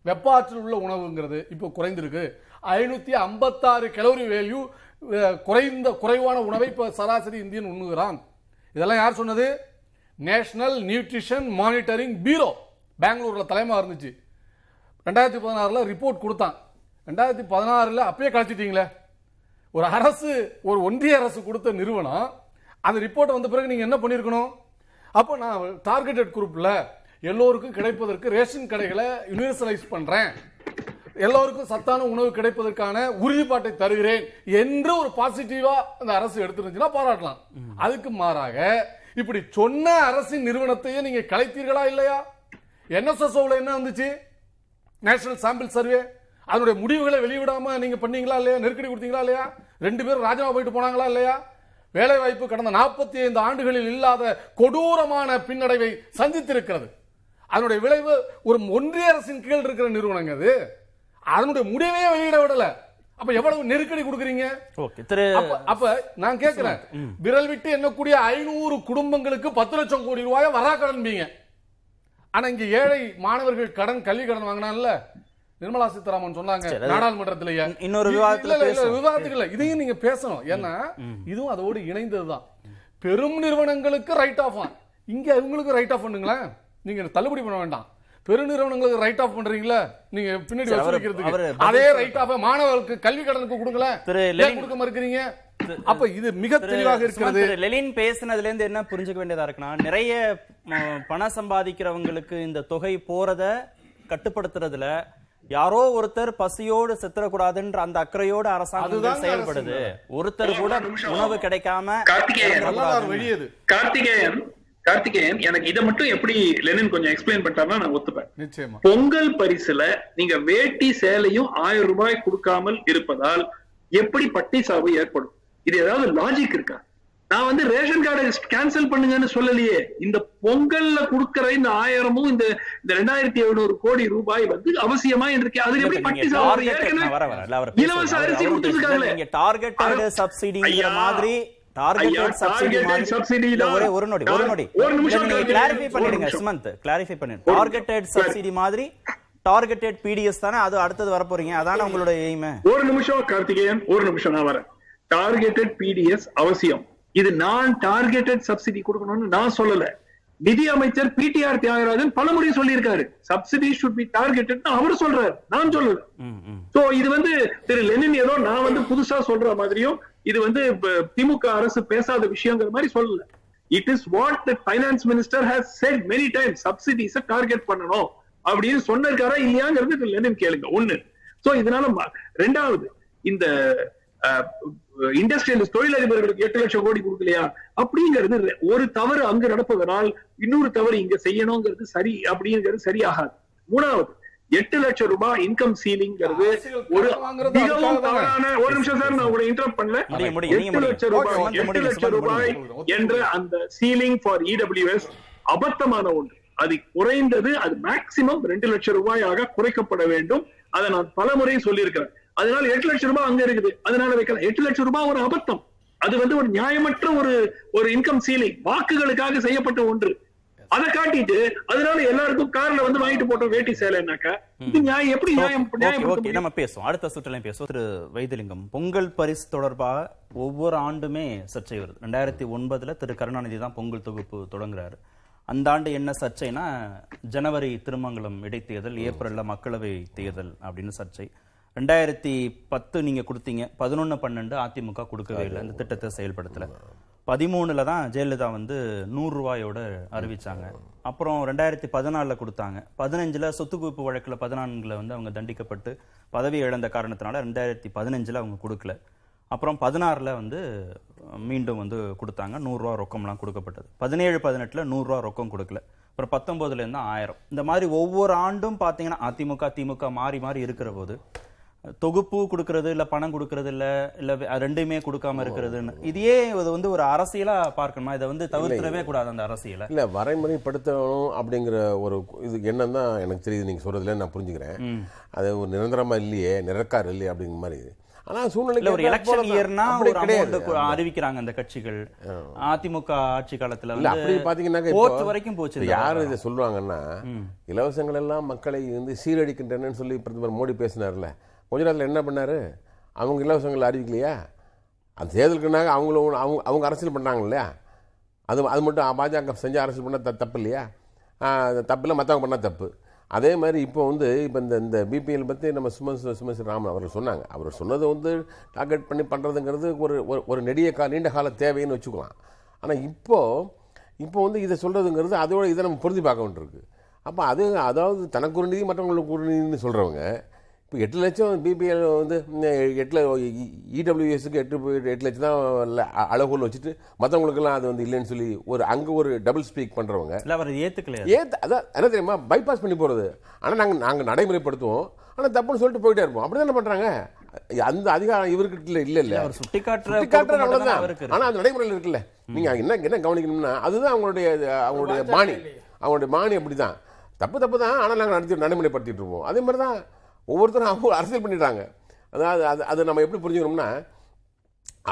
வெப்ப ஆற்றல் உள்ள உணவுங்கிறது இப்போ குறைந்திருக்கு. 556 கலோரி வேல்யூ குறைவான உணவை இப்போ சராசரி இந்தியன் உண்ணுகிறான். இதெல்லாம் யார் சொன்னது? நேஷனல் நியூட்ரிஷன் மானிட்டரிங் பியூரோ, பெங்களூர்ல தலைமா இருந்துச்சு. 2016 ரிப்போர்ட் கொடுத்தான். 2016 அப்பயே கழிச்சிட்டீங்களே. ஒரு ஒன்றிய அரசு கொடுத்த நிறுவனம் அந்த ரிப்போர்ட் வந்த பிறகு நீங்க என்ன பண்ணிருக்கணும்? அப்போ நான் டார்கெட்டட் குரூப்ல எல்லோருக்கும் கிடைப்பதற்கு ரேஷன் கடைகளை யூனிவர்சலைஸ் பண்றேன், எல்லோருக்கும் சத்தான உணவு கிடைப்பதற்கான உறுதிப்பாட்டை தருகிறேன் என்று ஒரு பாசிட்டிவா அந்த அரசு எடுத்துருந்துச்சுன்னா பாராட்டலாம். அதுக்கு மாறாக இப்படி சொன்ன அரசின் நிறுவனத்தையே நீங்க கலைத்தீர்களா இல்லையா? NSSOவில் என்ன வந்துச்சு? National sample survey. அதனுடைய முடிவுகளை வெளியிடாமல் நீங்கள் பண்ணீங்களா இல்லையா? நெருக்கடி கொடுத்தீங்களா இல்லையா? 2 பேரும் ராஜினாமா போயிட்டு போனாங்களா இல்லையா? வேலைவாய்ப்பு கடந்த 45 ஆண்டுகளில் இல்லாத கொடூரமான பின்னடைவை சந்தித்திருக்கிறது. அதனுடைய விளைவு ஒரு ஒன்றிய அரசின் கீழ் இருக்கிற நிறுவனங்க அது. அதனுடைய முடிவையே வெளியிட விடலை. அப்ப எவ்வளவு நெருக்கடி கொடுக்குறீங்க? அப்ப நான் கேட்கிறேன், விரல் விட்டு எண்ணக்கூடிய 500 குடும்பங்களுக்கு 10 லட்சம் கோடி ரூபாய் வராக்கடன் பீங்க. ஆனா இங்க ஏழை மாணவர்கள் கல்வி கடன் வாங்கினான்ல நிர்மலா சீதாராமன் சொன்னாங்க நாடாளுமன்றத்திலேயே. இன்னொரு விவாதத்துக்கு இதையும் நீங்க பேசணும். ஏன்னா இதுவும் அதோடு இணைந்ததுதான். பெரும் நிறுவனங்களுக்கு ரைட் ஆஃப், இங்க அவங்களுக்கு ரைட் ஆஃப் பண்ணுங்களேன், நீங்க தள்ளுபடி பண்ண வேண்டாம். பெருநிறுவனங்களுக்கு ரைட் ஆஃப் பண்றீங்களா, நீங்க பின்னாடி வசூலிக்கிறதுக்கு அதே ரைட் ஆஃப் மாணவர்களுக்கு கல்வி கடனுக்கு கொடுக்க மறுக்கிறீங்க. அப்ப இது மிக தெளிவாக இருக்கிறது. லெலின் பேசினதுல இருந்து என்ன புரிஞ்சுக்க வேண்டியதா இருக்குன்னா, நிறைய பணம் சம்பாதிக்கிறவங்களுக்கு இந்த தொகை போறத கட்டுப்படுத்துறதுல யாரோ ஒருத்தர் பசியோடு செத்துறக்கூடாதுன்ற அந்த அக்கறையோடு அரசாங்கம் செயல்படுது. ஒருத்தர் கூட உணவு கிடைக்காம கார்த்திகேயன், எனக்கு இதை மட்டும் எப்படி லெனின் கொஞ்சம் எக்ஸ்பிளைன் பண்ணிட்டாருன்னா நான் ஒத்துப்பேன். நிச்சயமா பொங்கல் பரிசுல நீங்க வேட்டி சேலையும் 1000 ரூபாய் கொடுக்காமல் இருப்பதால் எப்படி பட்டி சாவு ஏற்படும்? இது ஏதாவது லாஜிக் இருக்கா? நான் வந்து ரேஷன் கார்டை கேன்சல் பண்ணுங்கன்னு சொல்லலையே. இந்த பொங்கல்ல கொடுக்கற இந்த 1000ம் இந்த 2700 கோடி ரூபாய் வந்து அவசியமா இருக்கு. அது எப்படி பட்டி சாவு? ஏற்கனவே இலவச அரிசி கொடுத்துருக்காங்களே. நீங்க டார்கெட்டட் சப்சிடிங்கிற மாதிரி அவசியம். இது நான் டார்கெட்டட் சப்சிடி கொடுக்கணும்னு நான் சொல்லல. நிதி அமைச்சர் பிடிஆர் தியாகராஜன் பலமுறை சொல்லியிருக்காரு சப்சிடி should be targeted. அவர் சொல்றாரு, நான் சொல்லல. சோ இது வந்து திரு லெனின் ஏதோ நான் வந்து புதுசா சொல்ற மாதிரியும் இது வந்து திமுக அரசு பேசாத விஷயங்கிற மாதிரி சொல்லல. It is what the finance minister has said many times, சப்சிடிஸை டார்கெட் பண்ணணும் அப்படின்னு சொன்னாரா இல்லையாங்கிறது திரு லெனின் கேளுங்க. ஒண்ணு. சோ இதனால ரெண்டாவது, இந்த இண்டஸ்ட்ரியலிஸ்ட் தொழிலதிபர்களுக்கு 8 லட்சம் கோடி கொடுக்கலையா அப்படிங்கிறது ஒரு தவறு அங்கு நடப்பதனால் இன்னொரு தவறு இங்க செய்யணுங்கிறது சரி அப்படிங்கிறது சரியாகாது. மூணாவது, 8 லட்சம் ரூபாய் இன்கம் சீலிங்கிறது ஒரு மிகவும் தவறான. ஒரு நிமிஷம் சார், நான் உங்களை இன்டரப்ட் பண்ணல. 8 லட்சம் ரூபாய் என்ற அந்த சீலிங் ஃபார் இடபிள்யூஎஸ் அபத்தமான ஒன்று. அது குறைந்தது, அது மேக்சிமம் 2 லட்சம் ரூபாயாக குறைக்கப்பட வேண்டும். அதை நான் பல முறை சொல்லியிருக்கிறேன். அதனால 8 லட்சம் ரூபாய் அங்க இருக்குது, அதனால வைக்கலாம். 8 லட்சம் ரூபாய் ஒரு அபத்தம். அது வந்து ஒரு நியாயமற்ற ஒரு இன்கம் சீலிங், வாக்குகளுக்காக செய்யப்பட்ட ஒன்று. அதை காட்டிட்டு அதனால எல்லாருக்கும் கார்ல வந்து வாங்கிட்டு போட்டோம் வேட்டி சேலைனாக்கா, இது நியாயம்? எப்படி நியாயம்? நம்ம பேசுவோம், அடுத்த சுற்றுலா பேசுவோம். திரு வைத்திலிங்கம், பொங்கல் பரிசு தொடர்பாக ஒவ்வொரு ஆண்டுமே சர்ச்சை வருது. 2009 திரு கருணாநிதி தான் பொங்கல் தொகுப்பு தொடங்குறாரு. அந்த ஆண்டு என்ன சர்ச்சைனா, ஜனவரி திருமங்கலம் இடைத்தேர்தல், ஏப்ரல்ல மக்களவை தேர்தல் அப்படின்னு சர்ச்சை. 2010 நீங்க கொடுத்தீங்க, 11, 12 அதிமுக கொடுக்கவே இல்லை, இந்த திட்டத்தை செயல்படுத்தல. 2013 தான் ஜெயலலிதா வந்து 100 ரூபாயோட அறிவிச்சாங்க. அப்புறம் 2014 கொடுத்தாங்க. 2015 சொத்து குவிப்பு வழக்கில் 14 வந்து அவங்க தண்டிக்கப்பட்டு பதவி இழந்த காரணத்தினால 2015 அவங்க கொடுக்கல. அப்புறம் 2016 வந்து மீண்டும் வந்து கொடுத்தாங்க, 100 ரூபா ரொக்கம்லாம் கொடுக்கப்பட்டது. 2017, 2018 100 ரூபா ரொக்கம் கொடுக்கல. அப்புறம் 2019 1000. இந்த மாதிரி ஒவ்வொரு ஆண்டும் பார்த்தீங்கன்னா அதிமுக திமுக மாறி மாறி இருக்கிற போது தொகுப்பு கொடுக்கறது இல்ல, பணம் கொடுக்கறது இல்ல, இல்ல ரெண்டுமே கொடுக்காம இருக்கிறதுன்னு இதையே வந்து ஒரு அரசியலா பார்க்கணுமா? இதை வந்து தவிர்க்கவே கூடாது அந்த அரசியல, இல்ல வரைமுறைப்படுத்தணும் அப்படிங்கிற ஒரு இது என்னன்னா எனக்கு தெரியுது. நீங்க சொல்றதுல நான் புரிஞ்சுக்கிறேன். அது ஒரு நிரந்தரமா இல்லையே, நிரக்கார் இல்லையே அப்படிங்கிற மாதிரி. ஆனா சூழ்நிலை ஒரு எலெக்ஷன் இயர்னா ஒரு அமௌண்ட் அறிவிக்கிறாங்க அந்த கட்சிகள். அதிமுக ஆட்சி காலத்துல அப்படி பாத்தீங்கன்னாக்க போர்த்து வரைக்கும் போச்சு. யாரு இதை சொல்லுவாங்கன்னா, இலவசங்கள் எல்லாம் மக்களை வந்து சீரழிக்கின்றனன்னு சொல்லி பிரதமர் மோடி பேசினார்ல. குஜராத்தில் என்ன பண்ணார்? அவங்க இலவசங்கள் அறிவிக்கலையா? அந்த தேர்தலுக்குனாங்க அவங்களும் அவங்க அரசியல் பண்ணாங்க இல்லையா? அது மட்டும் பாஜக செஞ்ச அரசியல் பண்ணால் தப்பு இல்லையா? தப்பு இல்லை, மற்றவங்க பண்ணால் தப்பு. அதே மாதிரி இப்போ வந்து இப்போ இந்த பிபிஎல் பற்றி நம்ம சுமன் ராமன் அவர்கள் சொன்னாங்க. அவர் சொன்னது வந்து டார்கெட் பண்ணி பண்ணுறதுங்கிறது ஒரு நீண்ட கால தேவைன்னு வச்சுக்கலாம். ஆனால் இப்போ வந்து இதை சொல்கிறதுங்கிறது அதோட இதை நம்ம பொருந்தி பார்க்க வேண்டியிருக்கு. அப்போ அதாவது தனக்கு ஒரு நிதி மற்றவங்களுக்கு ஒரு நிதினு சொல்கிறவங்க, இப்போ 8 லட்சம் பிபிஎல் வந்து 8 இடபிள்யூஎஸ்க்கு 8 லட்சம் தான் அளவுகோல் வச்சுட்டு மற்றவங்களுக்கெல்லாம் அது வந்து இல்லைன்னு சொல்லி அங்கே ஒரு டபுள் ஸ்பீக் பண்ணுறவங்க. இல்லை, அவர் ஏற்றுக்கலையா? அதான் என்ன தெரியுமா, பைபாஸ் பண்ணி போகிறது. ஆனால் நாங்கள் நடைமுறைப்படுத்துவோம், ஆனால் தப்புன்னு சொல்லிட்டு போயிட்டே இருப்போம். அப்படி தான் என்ன பண்ணுறாங்க? அந்த அதிகாரம் இவர்கிட்ட இல்லை, சுட்டிக்காட்டுற அவ்வளோதான். ஆனால் அது நடைமுறையில் இருக்குல்ல. நீங்கள் என்ன கவனிக்கணும்னா, அதுதான் அவங்களுடைய பாணி அப்படி தான். தப்பு தான், ஆனால் நாங்கள் நடைமுறைப்படுத்திட்டு இருப்போம். அதே மாதிரி தான் ஒவ்வொருத்தரும் அவங்க அரசியல் பண்ணிடுறாங்க. அதாவது அது நம்ம எப்படி புரிஞ்சுக்கணும்னா,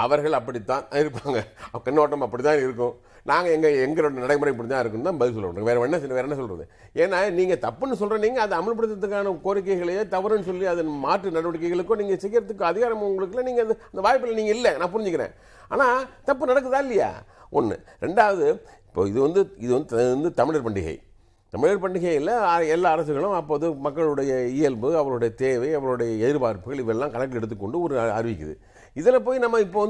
அவர்கள் அப்படித்தான் இருப்பாங்க, கண்ணோட்டம் அப்படி தான் இருக்கும். நாங்கள் எங்களோட நடைமுறை இப்படி தான் இருக்குன்னு தான் பதில் சொல்கிறோம். வேறு என்ன சொல்கிறது? ஏன்னா நீங்கள் தப்புன்னு சொல்கிற நீங்கள் அதை அமல்படுத்துறதுக்கான கோரிக்கைகளையே தவறுன்னு சொல்லி அதன் மாற்று நடவடிக்கைகளுக்கும் நீங்கள் செய்கிறதுக்கு அதிகாரம் உங்களுக்கு நீங்கள் அந்த வாய்ப்பில் நீங்கள் இல்லை, நான் புரிஞ்சுக்கிறேன். ஆனால் தப்பு நடக்குதா இல்லையா? ஒன்று. ரெண்டாவது, இப்போ இது வந்து தமிழர் பண்டிகை. தமிழர் பண்டிகையில் எல்லா அரசுகளும் அப்போது மக்களுடைய இயல்பு, அவருடைய தேவை, அவருடைய எதிர்பார்ப்புகள் இவெல்லாம் கணக்கில் எடுத்துக்கொண்டு ஒரு அறிவிக்குது. இதில் போய் நம்ம இப்போ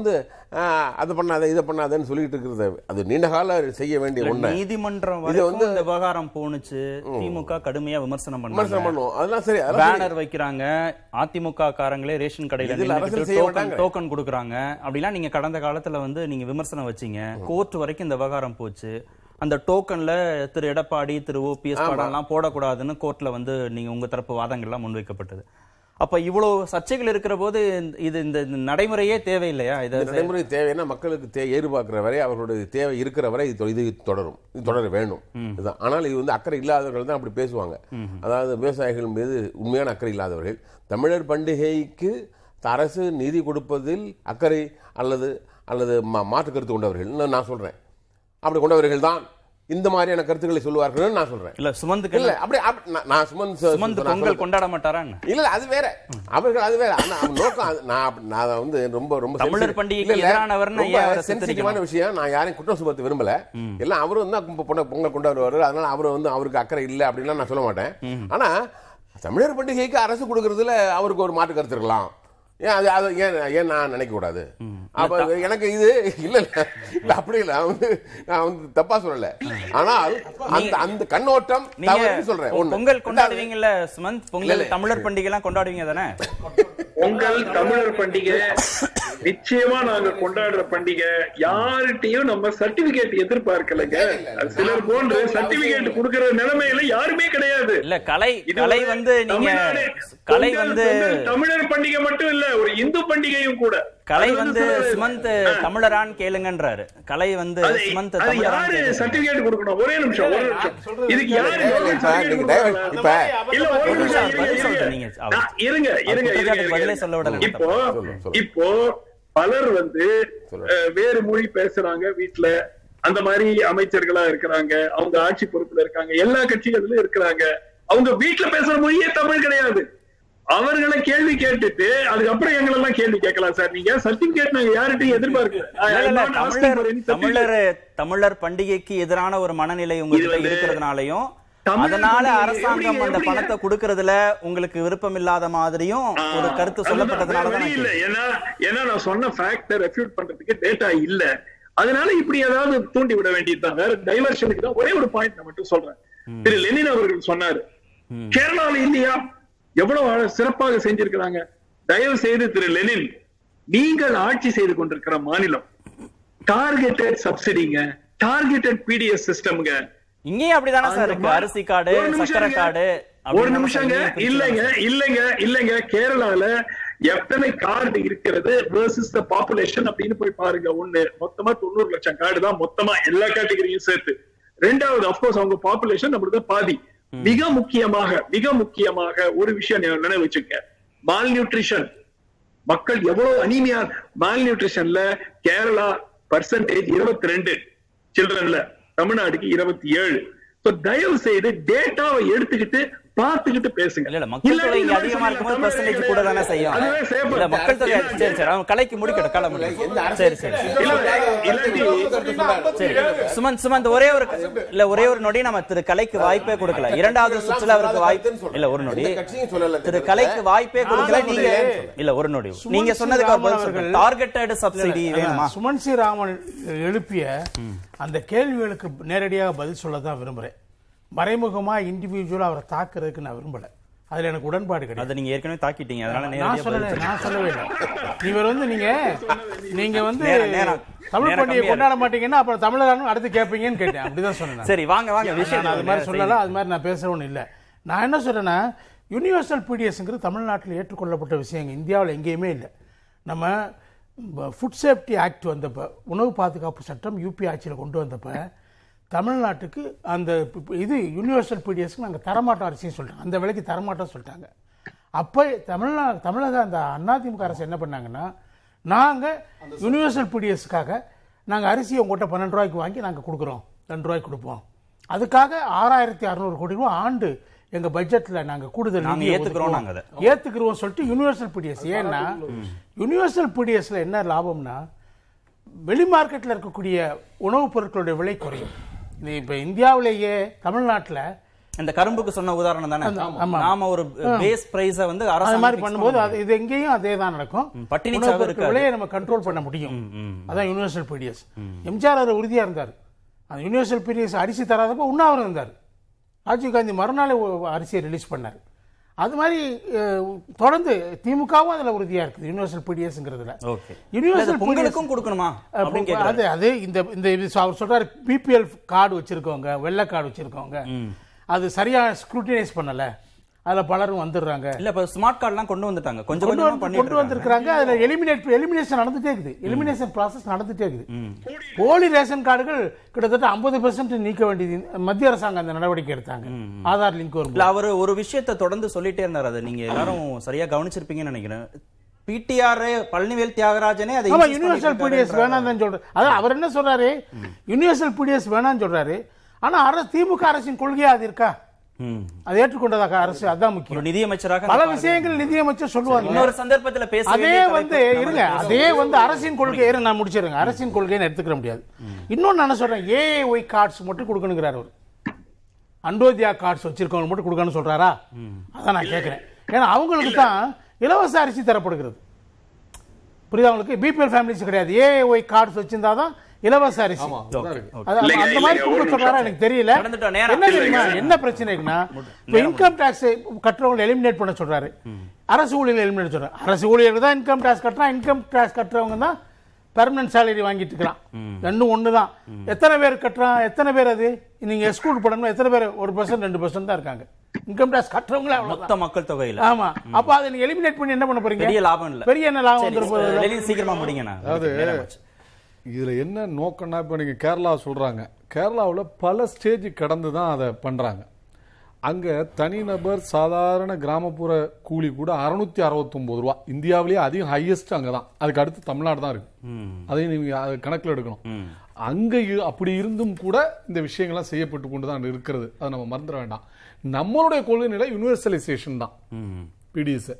அதை பண்ணாத இதை பண்ணாதன்னு சொல்லிட்டு இருக்கிறது அது நீண்ட காலம் செய்ய வேண்டிய ஒன்று. நீதிமன்றம் இது இந்த விவகாரம் போணுச்சு, திமுக கடுமையாக விமர்சனம் பண்ணுவோம். அதெல்லாம் சரி, பேனர் வைக்கிறாங்க, அதிமுக காரங்களே ரேஷன் கடையில் டோக்கன் கொடுக்குறாங்க அப்படிலாம் நீங்க கடந்த காலத்தில் நீங்க விமர்சனம் வச்சீங்க. கோர்ட் வரைக்கும் இந்த விவகாரம் போச்சு. அந்த டோக்கன்ல திரு எடப்பாடி, திரு ஓபிஎஸ் படம்லாம் போடக்கூடாதுன்னு கோர்ட்ல நீங்க உங்க தரப்பு வாதங்கள்லாம் முன்வைக்கப்பட்டது. அப்ப இவ்வளவு சர்ச்சைகள் இருக்கிற போது இது இந்த நடைமுறையே தேவையில்லையா? இது நடைமுறை தேவைன்னா மக்களுக்கு எதிர்பார்க்கிற வரை, அவர்களுடைய தேவை இருக்கிற வரை இது தொடரும், இது தொடர வேண்டும். ஆனால் இது அக்கறை இல்லாதவர்கள் தான் அப்படி பேசுவாங்க. அதாவது விவசாயிகள் மீது உண்மையான அக்கறை இல்லாதவர்கள், தமிழர் பண்டிகைக்கு அரசு நிதி கொடுப்பதில் அக்கறை அல்லது மாற்று கருத்து கொண்டவர்கள் நான் சொல்றேன். அப்படி கொண்டவர்கள் தான் இந்த மாதிரியான கருத்துக்களை சொல்லுவார்கள் நான் சொல்றேன். இல்ல சுமந்துக்கு இல்ல அப்படி நான் சுமந்து பொங்கல் கொண்டாட மாட்டாரான் இல்ல, அது வேற அவர்கள், அது வேற நோக்கம். நான் ரொம்ப ரொம்ப தமிழர் பண்டிகைக்கு எதிரானவர்னா சென்சிட்டிவான விஷயம். நான் யாரையும் குற்றம் சுமத்த விரும்பல. எல்லாம் அவரும் தான் பொங்கல் கொண்டாடுவாரு, அதனால அவரு அவருக்கு அக்கறை இல்லை அப்படின்லாம் நான் சொல்ல மாட்டேன். ஆனா தமிழர் பண்டிகைக்கு அரசு கொடுக்கறதுல அவருக்கு ஒரு மாற்று கருத்து இருக்கலாம். ஏன் நான் நினைக்க கூடாது? அப்ப எனக்கு இது இல்ல அப்படி இல்ல, நான் தப்பா சொல்லல. ஆனால் அந்த கண்ணோட்டம் சொல்றேன். பொங்கல் கொண்டாடுவீங்கல்ல சுமந்த், பொங்கல் தமிழர் பண்டிகை எல்லாம் கொண்டாடுவீங்க தானே? பொங்கல் தமிழர் பண்டிகை நிச்சயமா நாங்க கொண்டாடுற பண்டிகை. யார்கிட்டையும் நம்ம சர்டிபிகேட் எதிர்பார்க்கலங்க. சிலர் போன்று சர்டிபிகேட் கொடுக்கற நிலைமையில யாருமே கிடையாது. இல்ல கலை கலை நீங்க கலை தமிழர் பண்டிகை மட்டும் இல்ல, ஒரு இந்து பண்டிகையும் கூட. கலை சுமந்த் தமிழரான் கேளுங்கன்றாரு. கலை சுமந்த் யாரு சர்டிபிகேட் கொடுக்கணும்? ஒரே நிமிஷம் இதுக்கு யாரு இருங்க சொல்ல விட. இப்போ பலர் வேறு மொழி பேசுறாங்க வீட்டுல, அந்த மாதிரி அமைச்சர்களா இருக்கிறாங்க, அவங்க ஆட்சி பொறுப்புல இருக்காங்க, எல்லா கட்சிகளிலும் இருக்கிறாங்க. அவங்க வீட்டுல பேசுற மொழியே தமிழ் கிடையாது. அவர்களை கேள்வி கேட்டுட்டு அதுக்கப்புறம் எங்களெல்லாம் கேள்வி கேட்கலாம் சார். நீங்க சர்டிபிகேட் நாங்க யார்கிட்டையும் எதிர்பார்க்கிறோம். தமிழர் பண்டிகைக்கு எதிரான ஒரு மனநிலை உங்களுக்கு இருக்கிறதுனாலையும், அதனால அரசாங்கம் அந்த பணத்தை கொடுக்கறதுல உங்களுக்கு விருப்பம் இல்லாத மாதிரியும் ஒரு கருத்து சொல்லப்பட்டதுனாலதான் இல்ல. ஏன்னா நான் சொன்ன ஃபேக்டர் ரெஃப்யூட் பண்றதுக்கு டேட்டா இல்ல. அதனால இப்படி ஏதாவது தூண்டி விட வேண்டியதுதான். வேற டைவர்ஷனுக்கு தான் ஒரே ஒரு பாயிண்ட் நான் மட்டும் சொல்றேன். திரு லெனின் அவர்கள் சொன்னாரு, கேரளாவில் இந்தியா எவ்வளவு சிறப்பாக செஞ்சிருக்கிறாங்க. தயவு செய்து திரு லெனின், நீங்கள் ஆட்சி செய்து கொண்டிருக்கிற மாநிலம் டார்கெட்டட் சப்சிடிங்க, டார்கெட்டட் பிடிஎஸ் சிஸ்டம்ங்க. இங்கே அப்படிதானே சார் இருக்கு. அரிசி கார்டு, சக்கரை கார்டு. ஒரு நிமிஷங்க, இல்லைங்க கேரளால எத்தனை கார்டு இருக்கிறது வெர்சஸ் தி பாப்புலேஷன் அப்படின்னு போய் பாருங்க. ஒண்ணு, மொத்தமா 90 லட்சம் கார்டு தான், மொத்தமா எல்லா கேட்டகரியும் சேர்த்து. ரெண்டாவது, அப்கோர்ஸ் அவங்க பாப்புலேஷன் நம்மளது பாதி. மிக முக்கியமாக ஒரு விஷயம் நினைவு வச்சுக்க, மால் நியூட்ரிஷன். மக்கள் எவ்வளவு அனீமியா. மால் நியூட்ரிஷன்ல கேரளா பர்சன்டேஜ் 22 சில்ட்ரன்ல, தமிழ்நாடுக்கு 27. தயவு செய்து டேட்டாவை எடுத்துக்கிட்டு பார்த்துக்கிட்டு பேசுங்க. இல்ல மக்கள் தொகை அதிகமா இருக்கும்போது பர்சன்டேஜ் கூட தானே செய்யும். இல்ல மக்கள் தொகை சரி சரி அவங்க கலைக்கு முடிக்கணும். கலை முடியும். சரி சரி இல்ல சுமந்த் ஒரே ஒரு நொடி நம்ம திரு கலைக்கு வாய்ப்பே கொடுக்கல. இரண்டாவது சுற்றுல அவருக்கு வாய்ப்பு இல்ல. ஒரு நொடி திரு கலைக்கு வாய்ப்பே கொடுக்கல. நீங்க இல்ல ஒரு நொடி நீங்க சொன்னதுக்கு டார்கெட்டட் சப்சிடி வேணுமா? சுமன் சி ராமன் எழுப்பிய அந்த கேள்விகளுக்கு நேரடியாக பதில் சொல்லதான் விரும்புறேன். மறைமுகமாக இண்டிவிஜுவலாக அவரை தாக்குறதுக்கு நான் விரும்பலை. அதில் எனக்கு உடன்பாடு கிடையாது. அதை நீங்கள் ஏற்கனவே தாக்கிட்டீங்க, அதனால நான் சொல்லவே இல்லை. இவர் நீங்கள் தமிழ் பண்டிகை கொண்டாட மாட்டீங்கன்னா அப்புறம் தமிழரானும் அடுத்து கேட்பீங்கன்னு கேட்டேன். அப்படிதான் சொன்னேன். சரி வாங்க விஷயம் அது மாதிரி சொல்லலாம். அது மாதிரி நான் பேசுகிறோன்னு இல்லை. நான் என்ன சொல்கிறேன்னா, யூனிவர்சல் பிடிஎஸ்ங்கிறது தமிழ்நாட்டில் ஏற்றுக்கொள்ளப்பட்ட விஷயங்க, இந்தியாவில் எங்கேயுமே இல்லை. நம்ம ஃபுட் சேஃப்டி ஆக்ட் வந்தப்போ, உணவு பாதுகாப்பு சட்டம் யூபி ஆட்சியில் கொண்டு வந்தப்போ தமிழ்நாட்டுக்கு அந்த இது யூனிவர்சல் பிடிஎஸ்க்கு நாங்கள் தரமாட்டோம் அரிசின்னு சொல்லிட்டாங்க. அந்த விலைக்கு தரமாட்டோம்னு சொல்லிட்டாங்க. அப்போ தமிழ்நாடு அந்த அதிமுக அரசு என்ன பண்ணாங்கன்னா, நாங்கள் யூனிவர்சல் பிடிஎஸ்க்காக நாங்கள் அரிசி உங்கள்கிட்ட 12 ரூபாய்க்கு வாங்கி நாங்கள் கொடுக்குறோம், 2 ரூபாய்க்கு கொடுப்போம். அதுக்காக 6,600 கோடி ரூபா ஆண்டு எங்கள் பட்ஜெட்டில் நாங்கள் கூடுதல் ஏற்றுக்கிறோம் சொல்லிட்டு யூனிவர்சல் பிடிஎஸ். ஏன்னா யூனிவர்சல் பிடிஎஸ்ல என்ன லாபம்னா, வெளி மார்க்கெட்டில் இருக்கக்கூடிய உணவுப் பொருட்களுடைய விலை குறையும். இது இப்போ இந்தியாவிலேயே தமிழ்நாட்டில் இந்த கரும்புக்கு சொன்ன உதாரணம் தானே. நாம ஒரு பேஸ் பிரைஸை வந்து அரசு மாதிரி பண்ணும்போது அது இது எங்கேயும் அதே தான் நடக்கும். பட்டினி சாவு இருக்க விலையை நம்ம கண்ட்ரோல் பண்ண முடியும். அதான் யூனிவர்சல் பீடிஎஸ். எம்ஜிஆர் அவர் உறுதியாக இருந்தார். அந்த யூனிவர்சல் பீடிஎஸ் அரிசி தராதப்போ உண்ணாவிரதம் இருந்தார். ராஜீவ் காந்தி மறுநாளே அரிசியை ரிலீஸ் பண்ணார். அது மாதிரி தொடர்ந்து திமுகவும் அதில் உறுதியாக இருக்குது யூனிவர்சல் பிடிஎஸ்ங்கிறதுல. யூனிவர்சல் பொங்கலுக்கும் கொடுக்கணுமா அது அது இந்த இந்த அவர் சொல்கிறார் பிபிஎல் கார்டு வச்சுருக்கவங்க, வெள்ளை கார்டு வச்சுருக்கவங்க அது சரியாக ஸ்க்ரூட்டினைஸ் பண்ணலை, அதில் பலரும் வந்துடுறாங்க. இல்லை இப்போ ஸ்மார்ட் கார்டெலாம் கொண்டு வந்துட்டாங்க, கொஞ்சம் கொண்டு வந்துருக்குறாங்க. அதில் எலிமினேஷன் நடந்துகிட்டே இருக்குது, எலிமினேஷன் ப்ராசஸ் நடந்துகிட்டே இருக்குது. போலி ரேஷன் கார்டுகள் கிட்டத்தட்ட 50% நீக்க வேண்டியது மத்திய அரசாங்கம் அந்த நடவடிக்கை எடுத்தாங்க. ஆதார் லிங்க் வரும். அவர் ஒரு விஷயத்தை தொடர்ந்து சொல்லிட்டே இருந்தார், அதை நீங்கள் எல்லாரும் சரியாக கவனிச்சிருப்பீங்கன்னு நினைக்கிறேன். பிடிஆர் பழனிவேல் தியாகராஜனே அதை யூனிவர்சல் பிடிஎஸ் வேணாம் தான் சொல்கிறார். அதாவது அவர் என்ன சொல்கிறாரு, யூனிவர்சல் பிடிஎஸ் வேணான்னு சொல்கிறாரு. ஆனால் அரசு திமுக அரசின் கொள்கையாக அது இருக்கா, அதை ஏற்றுக்கொண்டதாக அரசு. அதான் முக்கியம். நிதியமைச்சராக பல விஷயங்கள் நிதியமைச்சர் சொல்லுவாங்க. இன்னொரு சந்தர்ப்பத்தில் பேச அதே வந்து அரசின் கொள்கை நான் முடிச்சிருங்க, அரசின் கொள்கைன்னு எடுத்துக்கிற முடியாது. இன்னொன்று நான் சொல்றேன், ஏஏஒய் கார்ட்ஸ் மட்டும் கொடுக்கணுங்கிறார் அவர். அண்டோதியா கார்ட்ஸ் வச்சிருக்கவங்க மட்டும் கொடுக்கணும்னு சொல்றாரா? அதான் நான் கேட்கிறேன். ஏன்னா அவங்களுக்கு தான் இலவச அரிசி தரப்படுகிறது, புரியுது? அவங்களுக்கு பிபிஎல் ஃபேமிலிஸ் கிடையாது. ஏஏஒய் கார்ட்ஸ் வச்சிருந்தா தான் இலவச அரிசி. அந்த மாதிரி கொடுக்கறாரா எனக்கு தெரியல. என்ன தெரியுமா என்ன பிரச்சனைக்குன்னா, இப்போ இன்கம் டாக்ஸ் கட்டுறவங்களை எலிமினேட் பண்ண சொல்றாரு, அரசு ஊழியர்கள் எலிமினேட் சொல்றாரு. அரசு ஊழியர்கள் தான் இன்கம் டாக்ஸ் கட்டுறான், இன்கம் டாக்ஸ் கட்டுறவங்க தான் பெர்மனன்ட் சேலரி வாங்கிட்டு இருக்கிறான். ரெண்டும் ஒன்று தான். எத்தனை பேர் கட்டுறான், எத்தனை பேர் அது நீங்கள் எக்ஸ்க்ளூட் பண்ணணும், எத்தனை பேர் 1%, 2% தான் இருக்காங்க இன்கம் டாக்ஸ் கட்டுறவங்களே மொத்த மக்கள் தொகையில். ஆமா, அப்போ அதை நீங்கள் எலிமினேட் பண்ணி என்ன பண்ண போறீங்க? பெரிய லாபம் இல்லை, பெரிய என்ன லாபம் வந்துருப்போம். சீக்கிரமா முடியுங்க. அதாவது இதில் என்ன நோக்கம்னா, இப்போ நீங்கள் கேரளா சொல்கிறாங்க, கேரளாவில் பல ஸ்டேஜ் கடந்து தான் அதை பண்ணுறாங்க. அங்கே தனிநபர் சாதாரண கிராமப்புற கூலி கூட 669 ரூபா இந்தியாவிலேயே, அதிகம் ஹையஸ்ட் அங்கே தான். அதுக்கு அடுத்து தமிழ்நாடு தான் இருக்கு. அதையும் நீங்கள் அது கணக்கில் எடுக்கணும். அங்கே அப்படி இருந்தும் கூட இந்த விஷயங்கள்லாம் செய்யப்பட்டு கொண்டு தான் இருக்கிறது. அதை நம்ம மறந்துட வேண்டாம். நம்மளுடைய கொள்கை நிலை யூனிவர்சலைசேஷன் தான், பிடிஎஸ்.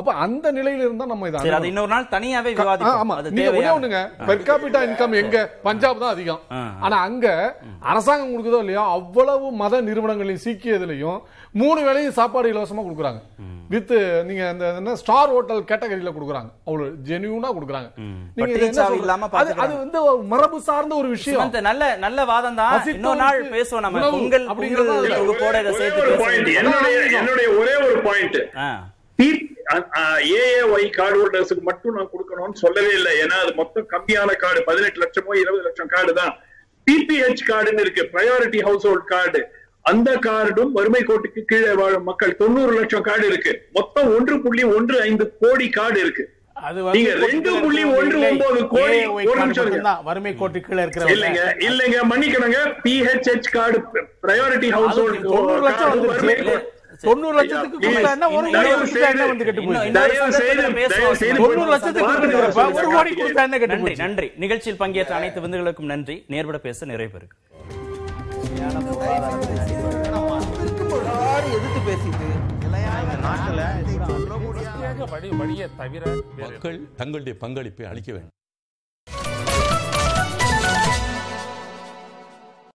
அப்ப அந்த நிலையில இருந்தா நம்ம இதை இன்னொரு நாள் தனியாவே விவாதிங்க. பெர் கேபிட்டா இன்கம் எங்க பஞ்சாப் தான் அதிகம். ஆனா அங்க அரசாங்கம் கொடுக்குதோ இல்லையோ, அவ்வளவு மத நிறுவனங்களையும் சீக்கியதுலயும் 3 வேளையும் சாப்பாடு இலவசமா கொடுக்குறாங்க. வித் நீங்க அந்த ஸ்டார் ஹோட்டல் கேட்டகரியில கொடுக்குறாங்க. அவ்வளவு ஜெனியூனா கொடுக்குறாங்க. நீங்க அது வந்து மரபு சார்ந்த ஒரு விஷயம். நல்ல நல்ல வாதம் தான். இன்னொரு நாள் பேசுவோம் நம்ம. உங்கள் என்னுடைய ஒரே ஒரு பாயிண்ட், ஏஏஒய் கார்டு ஹோல்டர்ஸுக்கு மட்டும் நான் கொடுக்கணும்னு சொல்லவே இல்லை. ஏன்னா அது மொத்தம் கம்மியான கார்டு, 18 லட்சமோ 20 லட்சம் கார்டு தான். பிபிஹெச் கார்டுன்னு இருக்கு, ப்ரையாரிட்டி ஹவுஸ் ஹோல்ட் கார்டு. அந்த கார்டும் வறுமை கோட்டுக்கு கீழே வாழும் மக்கள் 90 லட்சம் கார்டு இருக்கு. மொத்தம் 1.15 கோடி கார்டு இருக்கு. நீங்க 2.19 கோடி வறுமை கோட்டுக்கு கீழே இருக்கிற இல்லைங்க மன்னிக்கணுங்க, PHH card priority household 90 லட்சத்துக்கு நன்றி. நிகழ்ச்சியில் பங்கேற்ற அனைத்து விருந்துகளுக்கும் நன்றி. நேர்பட பேச நிறைய பேருக்கு எதிர்த்து பேசிட்டு நாட்டில் தங்களுடைய பங்களிப்பை அளிக்க வேண்டும்.